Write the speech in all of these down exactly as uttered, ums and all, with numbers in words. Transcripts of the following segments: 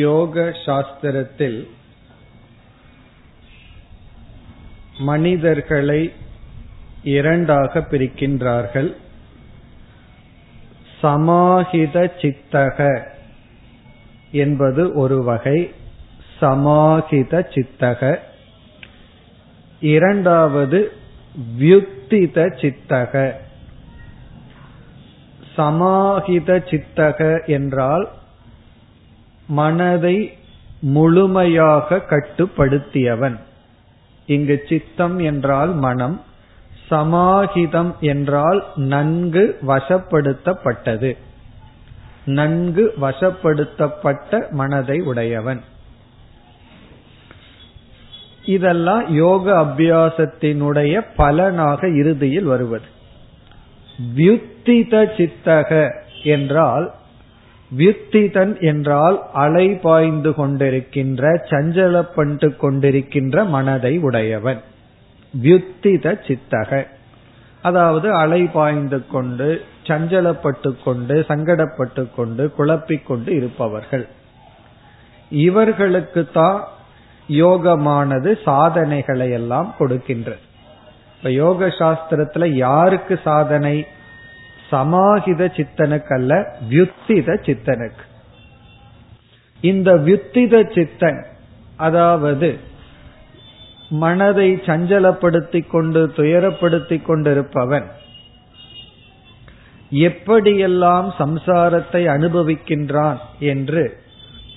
யோக சாஸ்திரத்தில் மனிதர்களை இரண்டாக பிரிக்கின்றார்கள். சமாஹித சித்தக என்பது ஒரு வகை, சமாஹித சித்தக. இரண்டாவது வியுக்தித சித்தக. சமாஹித சித்தக என்றால் மனதை முழுமையாக கட்டுப்படுத்தியவன். இங்கு சித்தம் என்றால் மனம், சமாஹிதம் என்றால் நன்கு வசப்படுத்தப்பட்டது, நன்கு வசப்படுத்தப்பட்ட மனதை உடையவன். இதெல்லாம் யோக அபியாசத்தினுடைய பலனாக இறுதியில் வருவது. வியுக்தித சித்தக என்றால், வியுக்திதன் என்றால் அலை பாய்ந்து கொண்டிருக்கின்ற, சஞ்சலப்பட்டு கொண்டிருக்கின்ற மனதை உடையவன் வியுக்தித சித்தக. அதாவது அலை பாய்ந்து கொண்டு, சஞ்சலப்பட்டு கொண்டு, சங்கடப்பட்டு கொண்டு, குழப்பிக்கொண்டு இருப்பவர்கள், இவர்களுக்கு தான் யோகமானது சாதனைகளை எல்லாம் கொடுக்கின்றது. இப்ப யோக சாஸ்திரத்துல யாருக்கு சாதனை? சமாஹித சித்தனுக்கு அல்ல, வியுக்தித சித்தனுக்கு. இந்த வியுக்தித சித்தன், அதாவது மனதை சஞ்சலப்படுத்திக் கொண்டு துயரப்படுத்திக் கொண்டிருப்பவன், எப்படியெல்லாம் சம்சாரத்தை அனுபவிக்கின்றான் என்று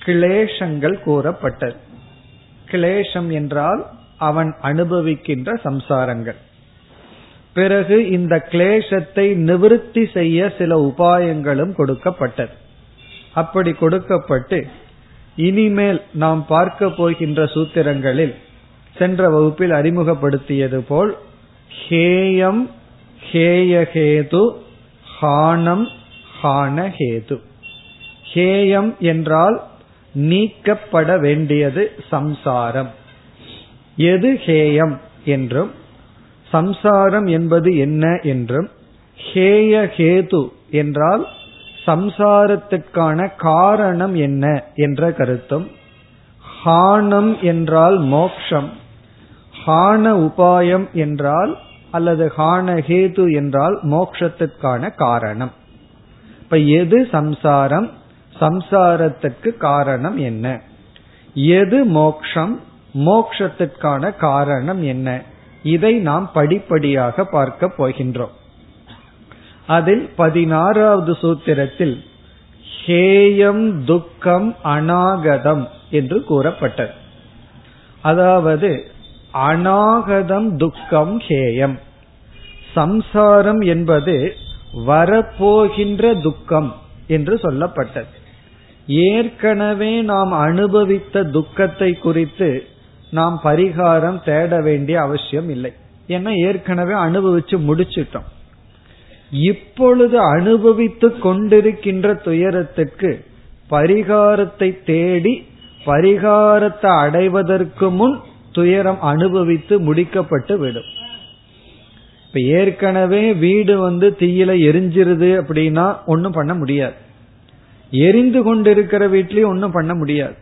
கிளேஷங்கள் கூறப்பட்டது. கிளேஷம் என்றால் அவன் அனுபவிக்கின்ற சம்சாரங்கள். பிறகு இந்த கிளேசத்தை நிவர்த்தி செய்ய சில உபாயங்களும் கொடுக்கப்பட்டது. அப்படி கொடுக்கப்பட்டு இனிமேல் நாம் பார்க்க போகின்ற சூத்திரங்களில் சென்ற வகுப்பில் அறிமுகப்படுத்தியது போல் ஹேயம் ஹேயஹேது, ஹானம் ஹானஹேது. ஹேயம் என்றால் நீக்கப்பட வேண்டியது சம்சாரம். எது ஹேயம் என்றும், சம்சாரம் என்பது என்ன என்றும், ஹேய ஹேது என்றால் சம்சாரத்திற்கான காரணம் என்ன என்ற கருத்தும், ஹானம் என்றால் மோக்ஷம், ஹான உபாயம் என்றால் அல்லது ஹான ஹேது என்றால் மோக்ஷத்திற்கான காரணம். இப்ப எது சம்சாரம், சம்சாரத்திற்கு காரணம் என்ன, எது மோக்ஷம், மோக்ஷத்திற்கான காரணம் என்ன, இதை நாம் படிப்படியாக பார்க்க போகின்றோம். அதில் பதினாறாவது சூத்திரத்தில் ஹேயம் துக்கம் அநாகதம் என்று கூறப்பட்டது. அதாவது அநாகதம் துக்கம் ஹேயம், சம்சாரம் என்பது வரப்போகின்ற துக்கம் என்று சொல்லப்பட்டது. ஏற்கனவே நாம் அனுபவித்த துக்கத்தை குறித்து நாம் பரிகாரம் தேட வேண்டிய அவசியம் இல்லை, ஏன்னா ஏற்கனவே அனுபவிச்சு முடிச்சிட்டோம். இப்பொழுது அனுபவித்து கொண்டிருக்கின்ற துயரத்துக்கு பரிகாரத்தை தேடி, பரிகாரத்தை அடைவதற்கு முன் துயரம் அனுபவித்து முடிக்கப்பட்டு விடும். இப்ப ஏற்கனவே வீடு வந்து தீயில எரிஞ்சிருது அப்படின்னா ஒன்னும் பண்ண முடியாது, எரிந்து கொண்டிருக்கிற வீட்லயும் ஒன்னும் பண்ண முடியாது,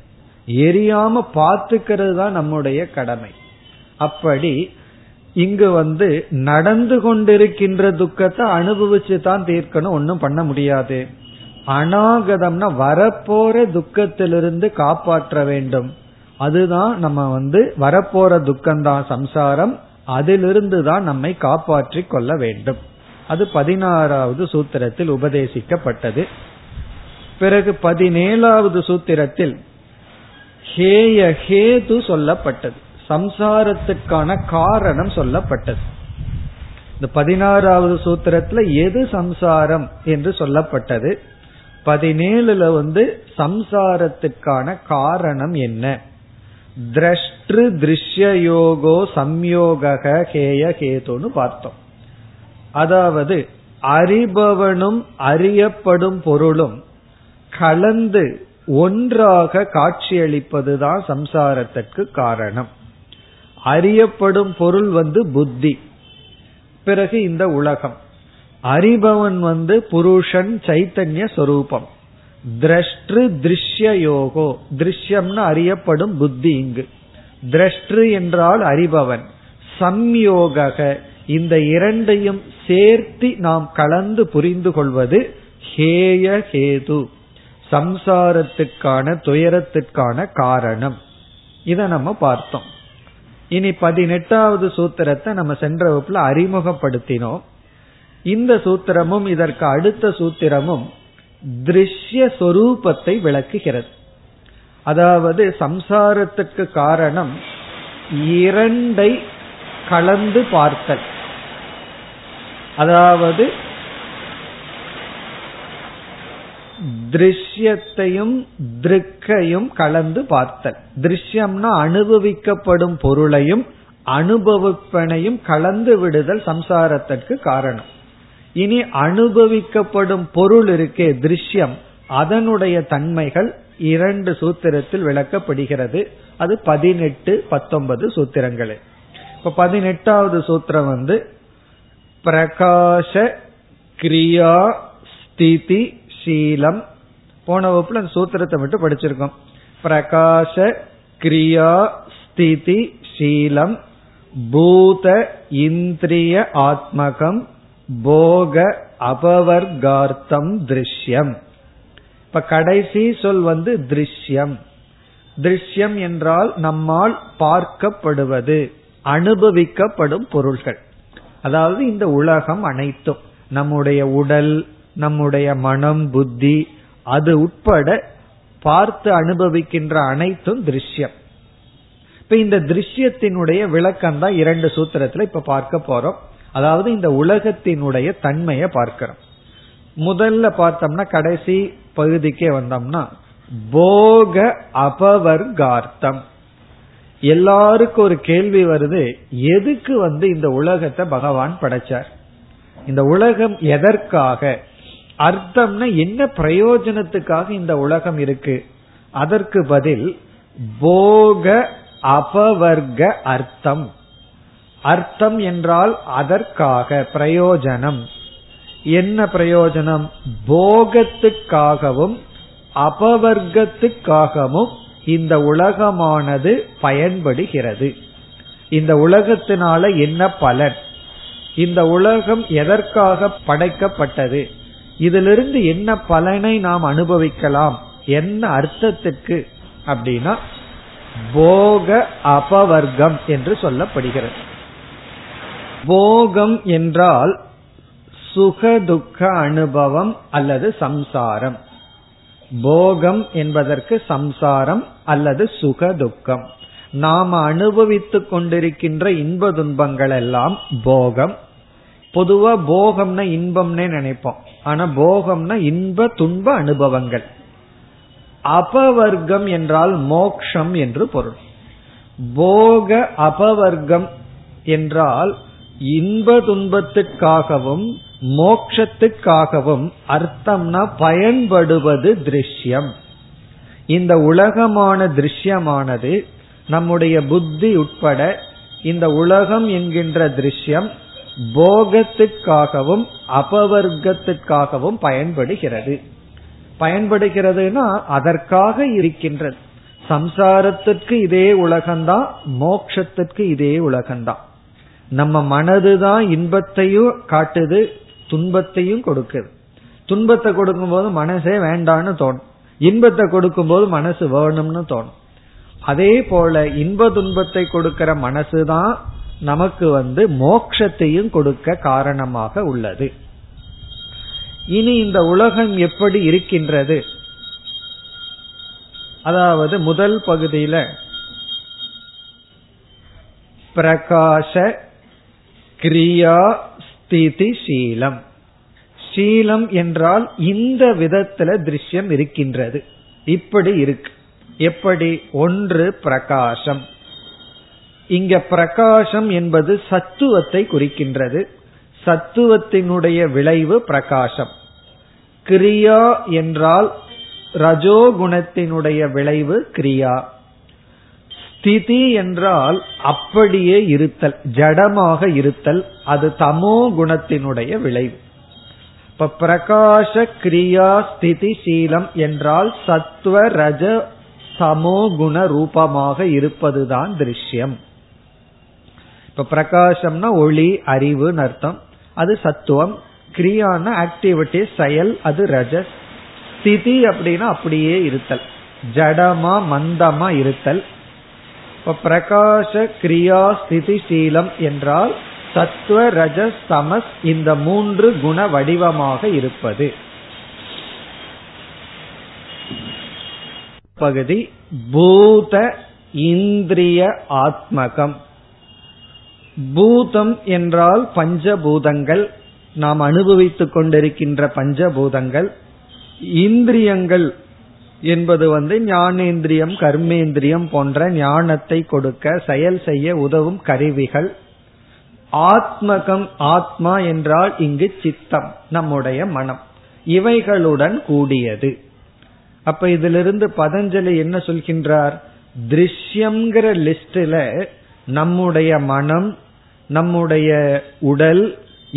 எரியாம பார்த்துக்கிறது தான் நம்முடைய கடமை. அப்படி இங்கு வந்து நடந்து கொண்டிருக்கின்ற துக்கத்தை அனுபவிச்சு தான் தீர்க்கணும், ஒன்னும் பண்ண முடியாது. அநாகதம்னா வரப்போற துக்கத்திலிருந்து காப்பாற்ற வேண்டும், அதுதான் நம்ம வந்து வரப்போற துக்கம்தான் சம்சாரம், அதிலிருந்து தான் நம்மை காப்பாற்றி கொள்ள வேண்டும். அது பதினாறாவது சூத்திரத்தில் உபதேசிக்கப்பட்டது. பிறகு பதினேழாவது சூத்திரத்தில் ஹேய ஹேது சொல்லப்பட்டது, சம்சாரத்துக்கான காரணம் சொல்லப்பட்டது. இந்த பதினாறாவது சூத்திரத்துல எது சம்சாரம் என்று சொல்லப்பட்டது, பதினேழுல வந்து சம்சாரத்துக்கான காரணம் என்ன. திரஷ்டு திருஷ்யயோகோ சம்யோக ஹேய ஹேதுன்னு பார்த்தோம். அதாவது அறிபவனும் அறியப்படும் பொருளும் கலந்து ஒன்றாக காட்சியளிப்பதுதான் சம்சாரத்திற்கு காரணம். அறியப்படும் பொருள் வந்து புத்தி, பிறகு இந்த உலகம். அறிபவன் வந்து புருஷன், சைத்தன்ய சொரூபம். திரஷ்டு திருஷ்யயோகோ, திருஷ்யம்னு அறியப்படும் புத்தி இங்கு, திரஷ்டு என்றால் அறிபவன், சம்யோக இந்த இரண்டையும் சேர்த்து நாம் கலந்து புரிந்து கொள்வது ஹேய ஹேது, சம்சாரத்துக்கான துயரத்துக்கான காரணம். இத நம்ம பார்த்தோம். இனி பதினெட்டாவது சூத்திரத்தை நம்ம சென்ற வகுப்புல அறிமுகப்படுத்தினோம். இந்த சூத்திரமும் இதற்கு அடுத்த சூத்திரமும் திருஷ்ய சொரூபத்தை விளக்குகிறது. அதாவது சம்சாரத்துக்கு காரணம் இரண்டை கலந்து பார்த்தல், அதாவது திருஷ்யத்தையும் திருக்கையும் கலந்து பார்த்தல். திருஷ்யம்னா அனுபவிக்கப்படும் பொருளையும் அனுபவிப்பனையும் கலந்து விடுதல் சம்சாரத்திற்கு காரணம். இனி அனுபவிக்கப்படும் பொருள் இருக்கே திருஷ்யம், அதனுடைய தன்மைகள் இரண்டு சூத்திரத்தில் விளக்கப்படுகிறது. அது பதினெட்டு பத்தொன்பது சூத்திரங்களே. இப்ப பதினெட்டாவது சூத்திரம் வந்து பிரகாச கிரியா ஸ்திதி சீலம். போன வகுப்புல அந்த சூத்திரத்தை மட்டும் படிச்சிருக்கோம். பிரகாச கிரியா ஸ்திதி சீலம் பூத இந்திரிய ஆத்மகம் போக அபவர்கார்த்தம் திருஷ்யம். இப்ப கடைசி சொல் வந்து திருஷ்யம். திருஷ்யம் என்றால் நம்மால் பார்க்கப்படுவது, அனுபவிக்கப்படும் பொருள்கள். அதாவது இந்த உலகம் அனைத்தும், நம்முடைய உடல், நம்முடைய மனம், புத்தி, அது உட்பட பார்த்து அனுபவிக்கின்ற அனைத்தும் திருஷ்யம். இப்ப இந்த திருஷ்யத்தினுடைய விளக்கம் தான் இரண்டு சூத்திரத்துல இப்ப பார்க்க போறோம். அதாவது இந்த உலகத்தினுடைய தன்மையை பார்க்கிறோம். முதல்ல பார்த்தோம்னா, கடைசி பகுதிக்கே வந்தோம்னா, போக அபவர்கார்த்தம். எல்லாருக்கும் ஒரு கேள்வி வருது, எதுக்கு வந்து இந்த உலகத்தை பகவான் படைச்சார், இந்த உலகம் எதற்காக, அர்த்தம்னா என்ன பிரயோஜனத்துக்காக இந்த உலகம் இருக்கு? அதற்கு பதில் போக அபவர்க அர்த்தம். அர்த்தம் என்றால் அதற்காக, பிரயோஜனம். என்ன பிரயோஜனம்? போகத்துக்காகவும் அபவர்க்கத்துக்காகவும் இந்த உலகமானது பயன்படுகிறது. இந்த உலகத்தினால என்ன பலன்? இந்த உலகம் எதற்காக படைக்கப்பட்டது? இதிலிருந்து என்ன பலனை நாம் அனுபவிக்கலாம், என்ன அர்த்தத்துக்கு அப்படின்னா போக அபவர்க்கம் என்று சொல்லப்படுகிறது. போகம் என்றால் சுகதுக்க அனுபவம் அல்லது சம்சாரம். போகம் என்பதற்கு சம்சாரம் அல்லது சுகதுக்கம். நாம் அனுபவித்துக் கொண்டிருக்கின்ற இன்ப துன்பங்கள் எல்லாம் போகம். பொதுவா போகம்னா இன்பம்னே நினைப்போம், ஆனா போகம்னா இன்ப துன்ப அனுபவங்கள். அபவர்க்கம் என்றால் மோக்ஷம் என்று பொருள். போக அபவர்க்கம் என்றால் இன்ப துன்பத்துக்காகவும் மோக்ஷத்துக்காகவும், அர்த்தம்னா பயன்படுவது திருஷ்யம். இந்த உலகமான திருஷ்யமானது, நம்முடைய புத்தி உட்பட இந்த உலகம் என்கின்ற திருஷ்யம் போகத்துக்காகவும் அபவர்க்கத்துக்காகவும் பயன்படுகிறது. பயன்படுகிறதுனா அதற்காக இருக்கின்றது. சம்சாரத்திற்கு இதே உலகம்தான், மோட்சத்திற்கு இதே உலகம்தான். நம்ம மனதுதான் இன்பத்தையும் காட்டுது, துன்பத்தையும் கொடுக்குது. துன்பத்தை கொடுக்கும்போது மனசே வேண்டான்னு தோணும், இன்பத்தை கொடுக்கும்போது மனசு வேணும்னு தோணும். அதே போல இன்ப துன்பத்தை கொடுக்கிற மனசுதான் நமக்கு வந்து மோட்சத்தையும் கொடுக்க காரணமாக உள்ளது. இனி இந்த உலகம் எப்படி இருக்கின்றது? அதாவது முதல் பகுதியில பிரகாச கிரியா ஸ்திதி சீலம். சீலம் என்றால் இந்த விதத்துல திருஷ்யம் இருக்கின்றது, இப்படி இருக்கு. எப்படி? ஒன்று பிரகாசம். இங்க பிரகாசம் என்பது சத்துவத்தை குறிக்கின்றது. சத்துவத்தினுடைய விளைவு பிரகாசம். கிரியா என்றால் ரஜோகுணத்தினுடைய விளைவு கிரியா. ஸ்திதி என்றால் அப்படியே இருத்தல், ஜடமாக இருத்தல், அது தமோ குணத்தினுடைய விளைவு. இப்ப பிரகாச கிரியா ஸ்திதி சீலம் என்றால் சத்துவ ரஜ சமோ குண ரூபமாக இருப்பதுதான் திருஷ்யம். இப்ப பிரகாசம்னா ஒளி, அறிவுன்னு அர்த்தம், அது சத்துவம். கிரியான ஆக்டிவிட்டி, செயல், அது ரஜஸ். ஸ்திதி அப்படின்னா அப்படியே இருத்தல், ஜடமா மந்தமா இருத்தல். இப்ப பிரகாச கிரியா ஸ்திதி சீலம் என்றால் சத்துவ ரஜஸ் தமஸ் இந்த மூன்று குண வடிவமாக இருப்பது. பகுதி பூத இந்திரிய ஆத்மகம். பூதம் என்றால் பஞ்சபூதங்கள், நாம் அனுபவித்துக் கொண்டிருக்கின்ற பஞ்சபூதங்கள். இந்திரியங்கள் என்பது வந்து ஞானேந்திரியம், கர்மேந்திரியம் போன்ற ஞானத்தை கொடுக்க செயல் செய்ய உதவும் கருவிகள். ஆத்மகம், ஆத்மா என்றால் இங்கு சித்தம், நம்முடைய மனம், இவைகளுடன் கூடியது. அப்ப இதிலிருந்து பதஞ்சலி என்ன சொல்கின்றார்? திருஷ்யம்ங்கிற லிஸ்டில நம்முடைய மனம், நம்முடைய உடல்,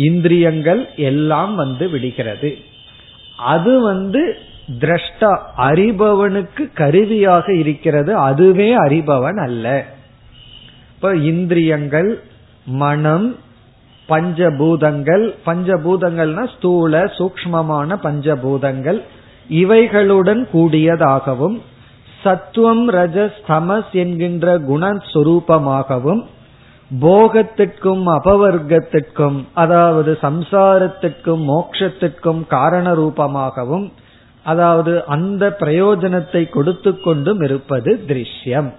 இந்திரியங்கள் எல்லாம் வந்து விடுகிறது. அது வந்து திரஷ்டா, அறிபவனுக்கு கருவியாக இருக்கிறது, அதுவே அறிபவன் அல்ல. இப்ப இந்திரியங்கள், மனம், பஞ்சபூதங்கள், பஞ்சபூதங்கள்னா ஸ்தூல சூக்ஷ்மமான பஞ்சபூதங்கள், இவைகளுடன் கூடியதாகவும் சத்துவம் ரஜஸ் தமஸ் என்கின்ற குணஸ்வரூபமாகவும் போகத்திற்கும் அபவர்க்கத்திற்கும், அதாவது சம்சாரத்திற்கும் மோட்சத்திற்கும் காரண ரூபமாகவும், அதாவது அந்த பிரயோஜனத்தை கொடுத்து கொண்டும் இருப்பது திருஷ்யம்.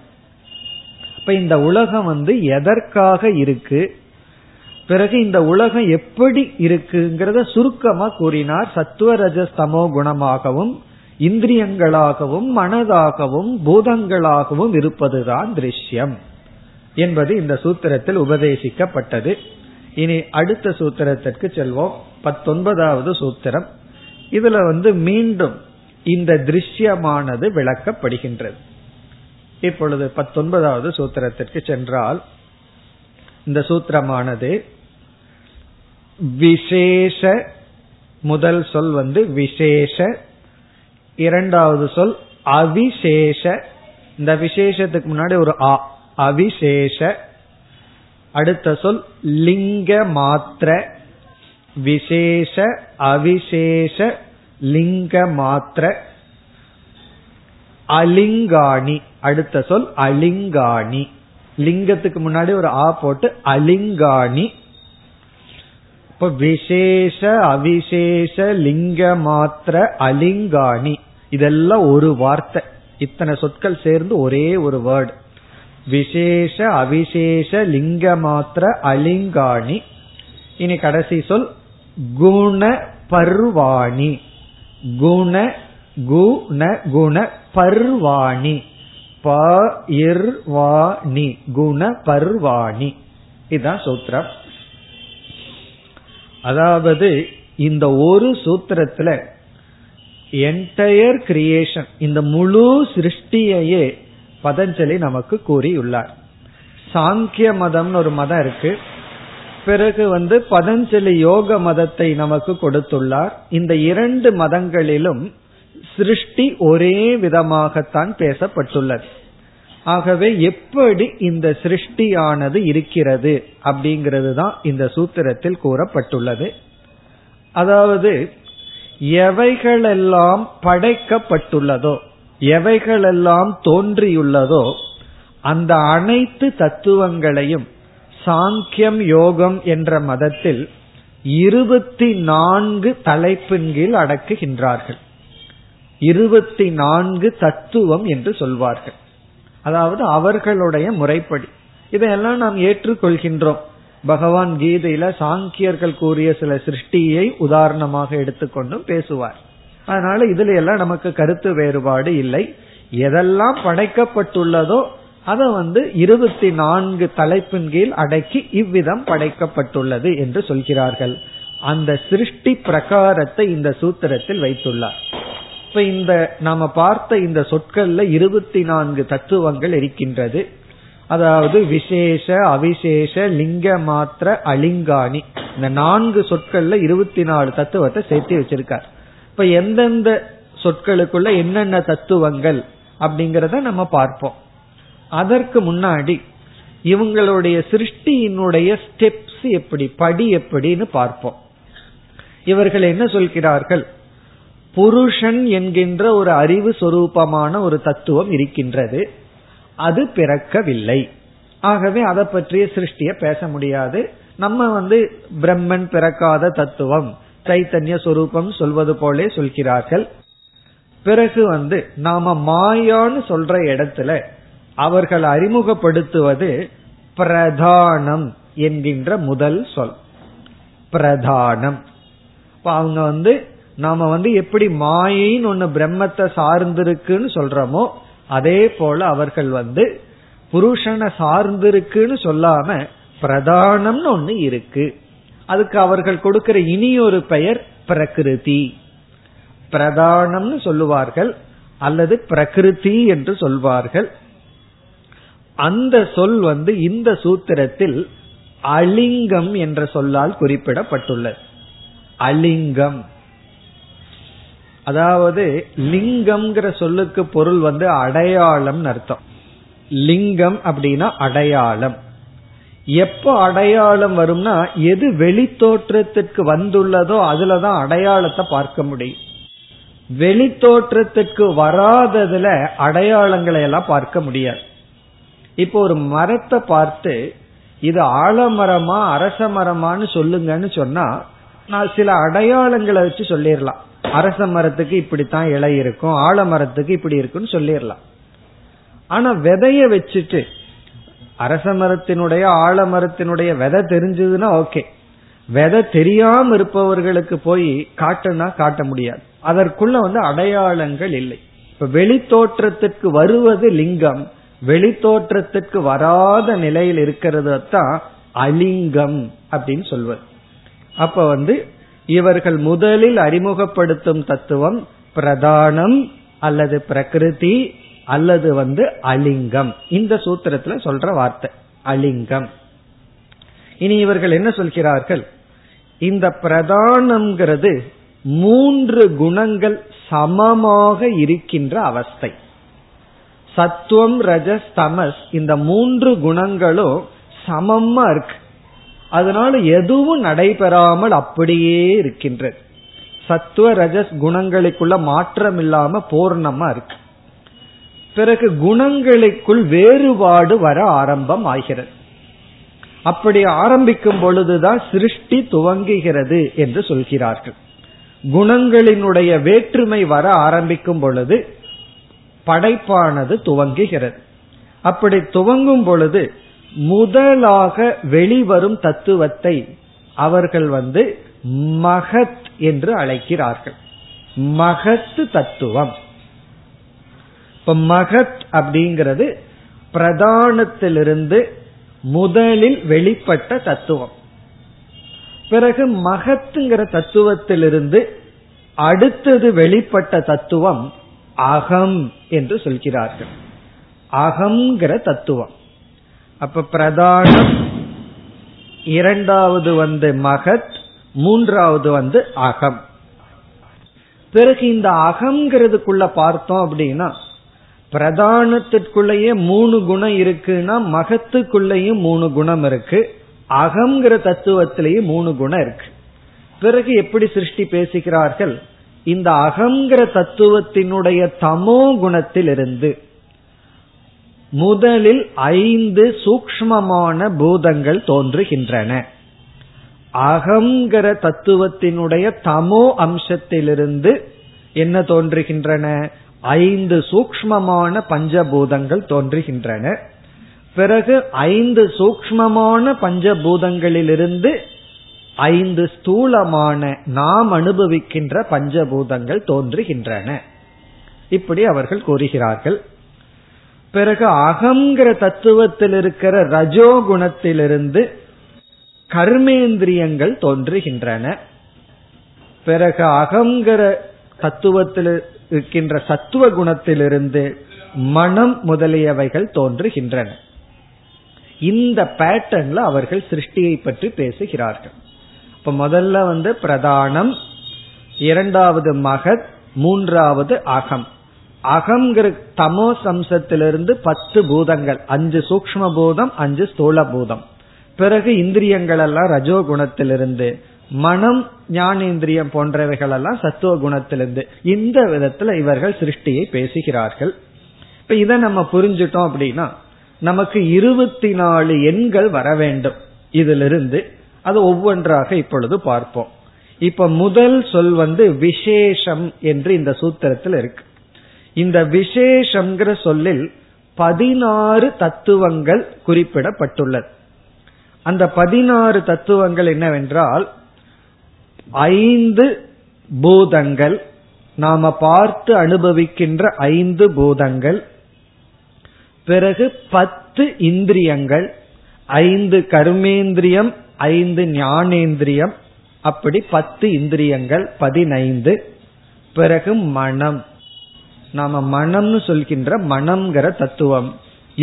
இப்ப இந்த உலகம் வந்து எதற்காக இருக்கு, பிறகு இந்த உலகம் எப்படி இருக்குங்கிறத சுருக்கமா கூறினார். சத்துவரஜஸ்தமோ குணமாகவும், இந்திரியங்களாகவும், மனதாகவும், பூதங்களாகவும் இருப்பதுதான் திருஷ்யம் என்பது இந்த சூத்திரத்தில் உபதேசிக்கப்பட்டது. இனி அடுத்த சூத்திரத்திற்கு செல்வோம். பத்தொன்பதாவது சூத்திரம். இதுல வந்து மீண்டும் இந்த திருஷ்யமானது விளக்கப்படுகின்றது. இப்பொழுது பத்தொன்பதாவது சூத்திரத்திற்கு சென்றால், இந்த சூத்திரமானது விசேஷ, முதல் சொல் வந்து விசேஷ, இரண்டாவது சொல் அவிசேஷ. இந்த விசேஷத்துக்கு முன்னாடி ஒரு ஆ, அவிசேஷ. அடுத்த சொல் லிங்க மாத்திர. விசேஷ அவிசேஷ லிங்க மாத்திர அலிங்காணி. அடுத்த சொல் அலிங்காணி, லிங்கத்துக்கு முன்னாடி ஒரு ஆ போட்டு அலிங்காணி. இப்ப விசேஷ அவிசேஷ லிங்க மாத்திர அலிங்காணி, இதெல்லாம் ஒரு வார்த்தை, இத்தனை சொற்கள் சேர்ந்து ஒரே ஒரு வேர்டு. விசேஷ அவிசேஷ லிங்க மாத்திர அலிங்காணி. இனி கடைசி சொல் குண பர்வாணி. குண குண குண பர்வாணி, ப இர் வாணி, குண பர்வாணி. இதான் சூத்திரம். அதாவது இந்த ஒரு சூத்திரத்துல என்டையர் கிரியேஷன், இந்த முழு சிருஷ்டியையே பதஞ்சலி நமக்கு கூறியுள்ளார். சாங்கிய மதம்னு ஒரு மதம் இருக்கு, பிறகு வந்து பதஞ்சலி யோக மதத்தை நமக்கு கொடுத்துள்ளார். இந்த இரண்டு மதங்களிலும் சிருஷ்டி ஒரே விதமாகத்தான் பேசப்பட்டுள்ளது. ஆகவே எப்படி இந்த சிருஷ்டியானது இருக்கிறது அப்படிங்கிறது தான் இந்த சூத்திரத்தில் கூறப்பட்டுள்ளது. அதாவது எவைகளெல்லாம் படைக்கப்பட்டுள்ளதோ, எவைகளெல்லாம் தோன்றியுள்ளதோ, அந்த அனைத்து தத்துவங்களையும் சாங்கியம் யோகம் என்ற மதத்தில் இருபத்தி நான்கு தலைப்பின் கீழ் அடக்குகின்றார்கள். இருபத்தி நான்கு தத்துவம் என்று சொல்வார்கள். அதாவது அவர்களுடைய முறைப்படி இதையெல்லாம் நாம் ஏற்றுக்கொள்கின்றோம். பகவான் கீதையில சாங்கியர்கள் கூறிய சில சிருஷ்டியை உதாரணமாக எடுத்துக்கொண்டும் பேசுவார். அதனால இதுல எல்லாம் நமக்கு கருத்து வேறுபாடு இல்லை. எதெல்லாம் படைக்கப்பட்டுள்ளதோ அதை வந்து இருபத்தி நான்கு தலைப்பின் கீழ் அடக்கி இவ்விதம் படைக்கப்பட்டுள்ளது என்று சொல்கிறார்கள். அந்த சிருஷ்டி பிரகாரத்தை இந்த சூத்திரத்தில் வைத்துள்ளார். இப்ப இந்த நாம பார்த்த இந்த சொற்கள்ல இருபத்தி நான்கு தத்துவங்கள் இருக்கின்றது. அதாவது விசேஷ அவிசேஷ லிங்க மாத்திர அலிங்காணி, இந்த நான்கு சொற்கள்ல இருபத்தி நாலு தத்துவத்தை சேர்த்து வச்சிருக்கார். இப்ப எந்தெந்த சொற்களுக்குள்ள என்னென்ன தத்துவங்கள் அப்படிங்கறத நம்ம பார்ப்போம். அதற்கு முன்னாடி இவங்களுடைய சிருஷ்டியினுடைய ஸ்டெப்ஸ் எப்படி, படி எப்படின்னு பார்ப்போம். இவர்கள் என்ன சொல்கிறார்கள், புருஷன் என்கின்ற ஒரு அறிவு சொரூபமான ஒரு தத்துவம் இருக்கின்றது, அது பிறக்கவில்லை, ஆகவே அதை பற்றிய சிருஷ்டிய பேச முடியாது. நம்ம வந்து பிரம்மன் பிறக்காத தத்துவம், சைத்தன்ய சொரூபம் சொல்வது போலே சொல்கிறார்கள். பிறகு வந்து நாம மாயான்னு சொல்ற இடத்துல அவர்கள் அறிமுகப்படுத்துவது பிரதானம் என்கின்ற முதல் சொல், பிரதானம். இப்ப அவங்க வந்து நாம வந்து எப்படி மாயின்னு ஒன்னு பிரம்மத்தை சார்ந்திருக்குன்னு சொல்றோமோ அதே போல அவர்கள் வந்து புருஷனை சார்ந்திருக்குன்னு சொல்லாம பிரதானம்னு ஒண்ணு இருக்கு, அதுக்கு அவர்கள் கொடுக்கிற இனியொரு பெயர் பிரகிருதி. பிரதானம்னு சொல்லுவார்கள் அல்லது பிரகிருதி என்று சொல்வார்கள். அந்த சொல் வந்து இந்த சூத்திரத்தில் அலிங்கம் என்ற சொல்லால் குறிப்பிடப்பட்டுள்ளது. அலிங்கம், அதாவது லிங்கம்ங்கிற சொல்லுக்கு பொருள் வந்து அடையாளம் அர்த்தம். லிங்கம் அப்படின்னா அடையாளம். எப்போ அடையாளம் வரும்னா எது வெளி தோற்றத்திற்கு வந்துள்ளதோ அதுலதான் அடையாளத்தை பார்க்க முடியும். வெளி தோற்றத்திற்கு வராததுல அடையாளங்களை எல்லாம் பார்க்க முடியாது. இப்போ ஒரு மரத்தை பார்த்து இது ஆலமரமா அரச மரமான்னு சொல்லுங்கன்னு சொன்னா நான் சில அடையாளங்களை வச்சு சொல்லிடலாம். அரச மரத்துக்கு இப்படித்தான் இலை இருக்கும், ஆலமரத்துக்கு இப்படி இருக்குன்னு சொல்லிடலாம். ஆனா விதைய வச்சுட்டு அரச மரத்தினுடைய ஆலமரத்தினுடைய விதை தெரிஞ்சதுன்னா ஓகே, விதை தெரியாம இருப்பவர்களுக்கு போய் காட்டுனா காட்ட முடியாது, அதற்குள்ள வந்து அடையாளங்கள் இல்லை. இப்ப வெளி தோற்றத்திற்கு வருவது லிங்கம், வெளி தோற்றத்திற்கு வராத நிலையில் இருக்கிறது தான் அலிங்கம் அப்படின்னு சொல்வது. அப்ப வந்து இவர்கள் முதலில் அறிமுகப்படுத்தும் தத்துவம் பிரதானம் அல்லது பிரகிருதி அல்லது வந்து அலிங்கம். இந்த சூத்திரத்துல சொல்ற வார்த்தை அலிங்கம். இனி இவர்கள் என்ன சொல்கிறார்கள், இந்த பிரதானம்ங்கிறது மூன்று குணங்கள் சமமாக இருக்கின்ற அவஸ்தை. சத்துவம் ரஜஸ் தமஸ் இந்த மூன்று குணங்களும் சமமா இருக்கு, அதனால எதுவும் நடைபெறாமல் அப்படியே இருக்கின்றது. சத்துவ ரஜஸ் குணங்களுக்குள்ள மாற்றம் இல்லாம பூர்ணமா இருக்கு. பிறகு குணங்களுக்குள் வேறுபாடு வர ஆரம்பம் ஆகிறது. அப்படி ஆரம்பிக்கும் பொழுதுதான் சிருஷ்டி துவங்குகிறது என்று சொல்கிறார்கள். குணங்களினுடைய வேற்றுமை வர ஆரம்பிக்கும் பொழுது படைப்பானது துவங்குகிறது. அப்படி துவங்கும் பொழுது முதலாக வெளிவரும் தத்துவத்தை அவர்கள் வந்து மகத் என்று அழைக்கிறார்கள். மகத் தத்துவம். இப்ப மகத் அப்படிங்கிறது பிரதானத்திலிருந்து முதலில் வெளிப்பட்ட தத்துவம். பிறகு மகத்துங்கிற தத்துவத்திலிருந்து அடுத்தது வெளிப்பட்ட தத்துவம் அகம் என்று சொல்கிறார்கள். அகம்ங்கிற தத்துவம். அப்ப பிரதானம், இரண்டாவது வந்து மகத், மூன்றாவது வந்து அகம். பிறகு இந்த அகம்ங்கிறதுக்குள்ள பார்த்தோம் அப்படின்னா பிரதானத்திற்குள்ளேயே மூணு குணம் இருக்குன்னா மகத்துக்குள்ளேயும் மூணு குணம் இருக்கு, அகம்ங்கிற தத்துவத்திலேயே மூணு குணம் இருக்கு. பிறகு எப்படி சிருஷ்டி பேசுகிறார்கள், இந்த அகங்கிற தத்துவத்தினுடைய தமோ குணத்திலிருந்து முதலில் ஐந்து சூக்ஷ்மமான பூதங்கள் தோன்றுகின்றன. அகங்கிற தத்துவத்தினுடைய தமோ அம்சத்திலிருந்து என்ன தோன்றுகின்றன, ஐந்து சூக்ஷ்மமான பஞ்சபூதங்கள் தோன்றுகின்றன. பிறகு ஐந்து சூக்ஷ்மமான பஞ்சபூதங்களிலிருந்து ஐந்து ஸ்தூலமான நாம் அனுபவிக்கின்ற பஞ்சபூதங்கள் தோன்றுகின்றன. இப்படி அவர்கள் கூறுகிறார்கள். பிறகு அகங்கிற தத்துவத்தில் இருக்கிற ரஜோகுணத்திலிருந்து கர்மேந்திரியங்கள் தோன்றுகின்றன. பிறகு அகங்கிற தத்துவத்தில் இருக்கின்ற சத்துவ குணத்திலிருந்து மனம் முதலியவைகள் தோன்றுகின்றன. இந்த பேட்டர்ன்ல அவர்கள் சிருஷ்டியை பற்றி பேசுகிறார்கள். இப்ப முதல்ல வந்து பிரதானம், இரண்டாவது மகத், மூன்றாவது அகம். அகங்கிற தமோ சம்சத்திலிருந்து பத்து பூதங்கள், அஞ்சு சூக்ஷ்ம பூதம், அஞ்சு ஸ்தூல பூதம். பிறகு இந்திரியங்கள் எல்லாம் ரஜோ குணத்திலிருந்து, மனம் ஞானேந்திரியம் போன்றவைகள் எல்லாம் சத்துவ குணத்திலிருந்து. இந்த விதத்துல இவர்கள் சிருஷ்டியை பேசுகிறார்கள். இப்ப இதை நம்ம புரிஞ்சுட்டோம் அப்படின்னா நமக்கு இருபத்தி நாலு எண்கள் வர வேண்டும் இதிலிருந்து. அது ஒவ்வொன்றாக இப்பொழுது பார்ப்போம். இப்ப முதல் சொல் வந்து விசேஷம் என்று இந்த சூத்திரத்தில் இருக்கு. இந்த விசேஷம்ங்கிற சொல்லில் பதினாறு தத்துவங்கள் குறிப்பிடப்பட்டுள்ளது. அந்த பதினாறு தத்துவங்கள் என்னவென்றால், ஐந்து பூதங்கள், நாம பார்த்து அனுபவிக்கின்ற ஐந்து பூதங்கள், பிறகு பத்து இந்திரியங்கள், ஐந்து கர்மேந்திரியம், ஐந்து ஞானேந்திரியம், அப்படி பத்து இந்திரியங்கள் பதினைந்து. பிறகு மனம், நாம மனம்னு சொல்கின்ற மனம்ங்கிற தத்துவம்,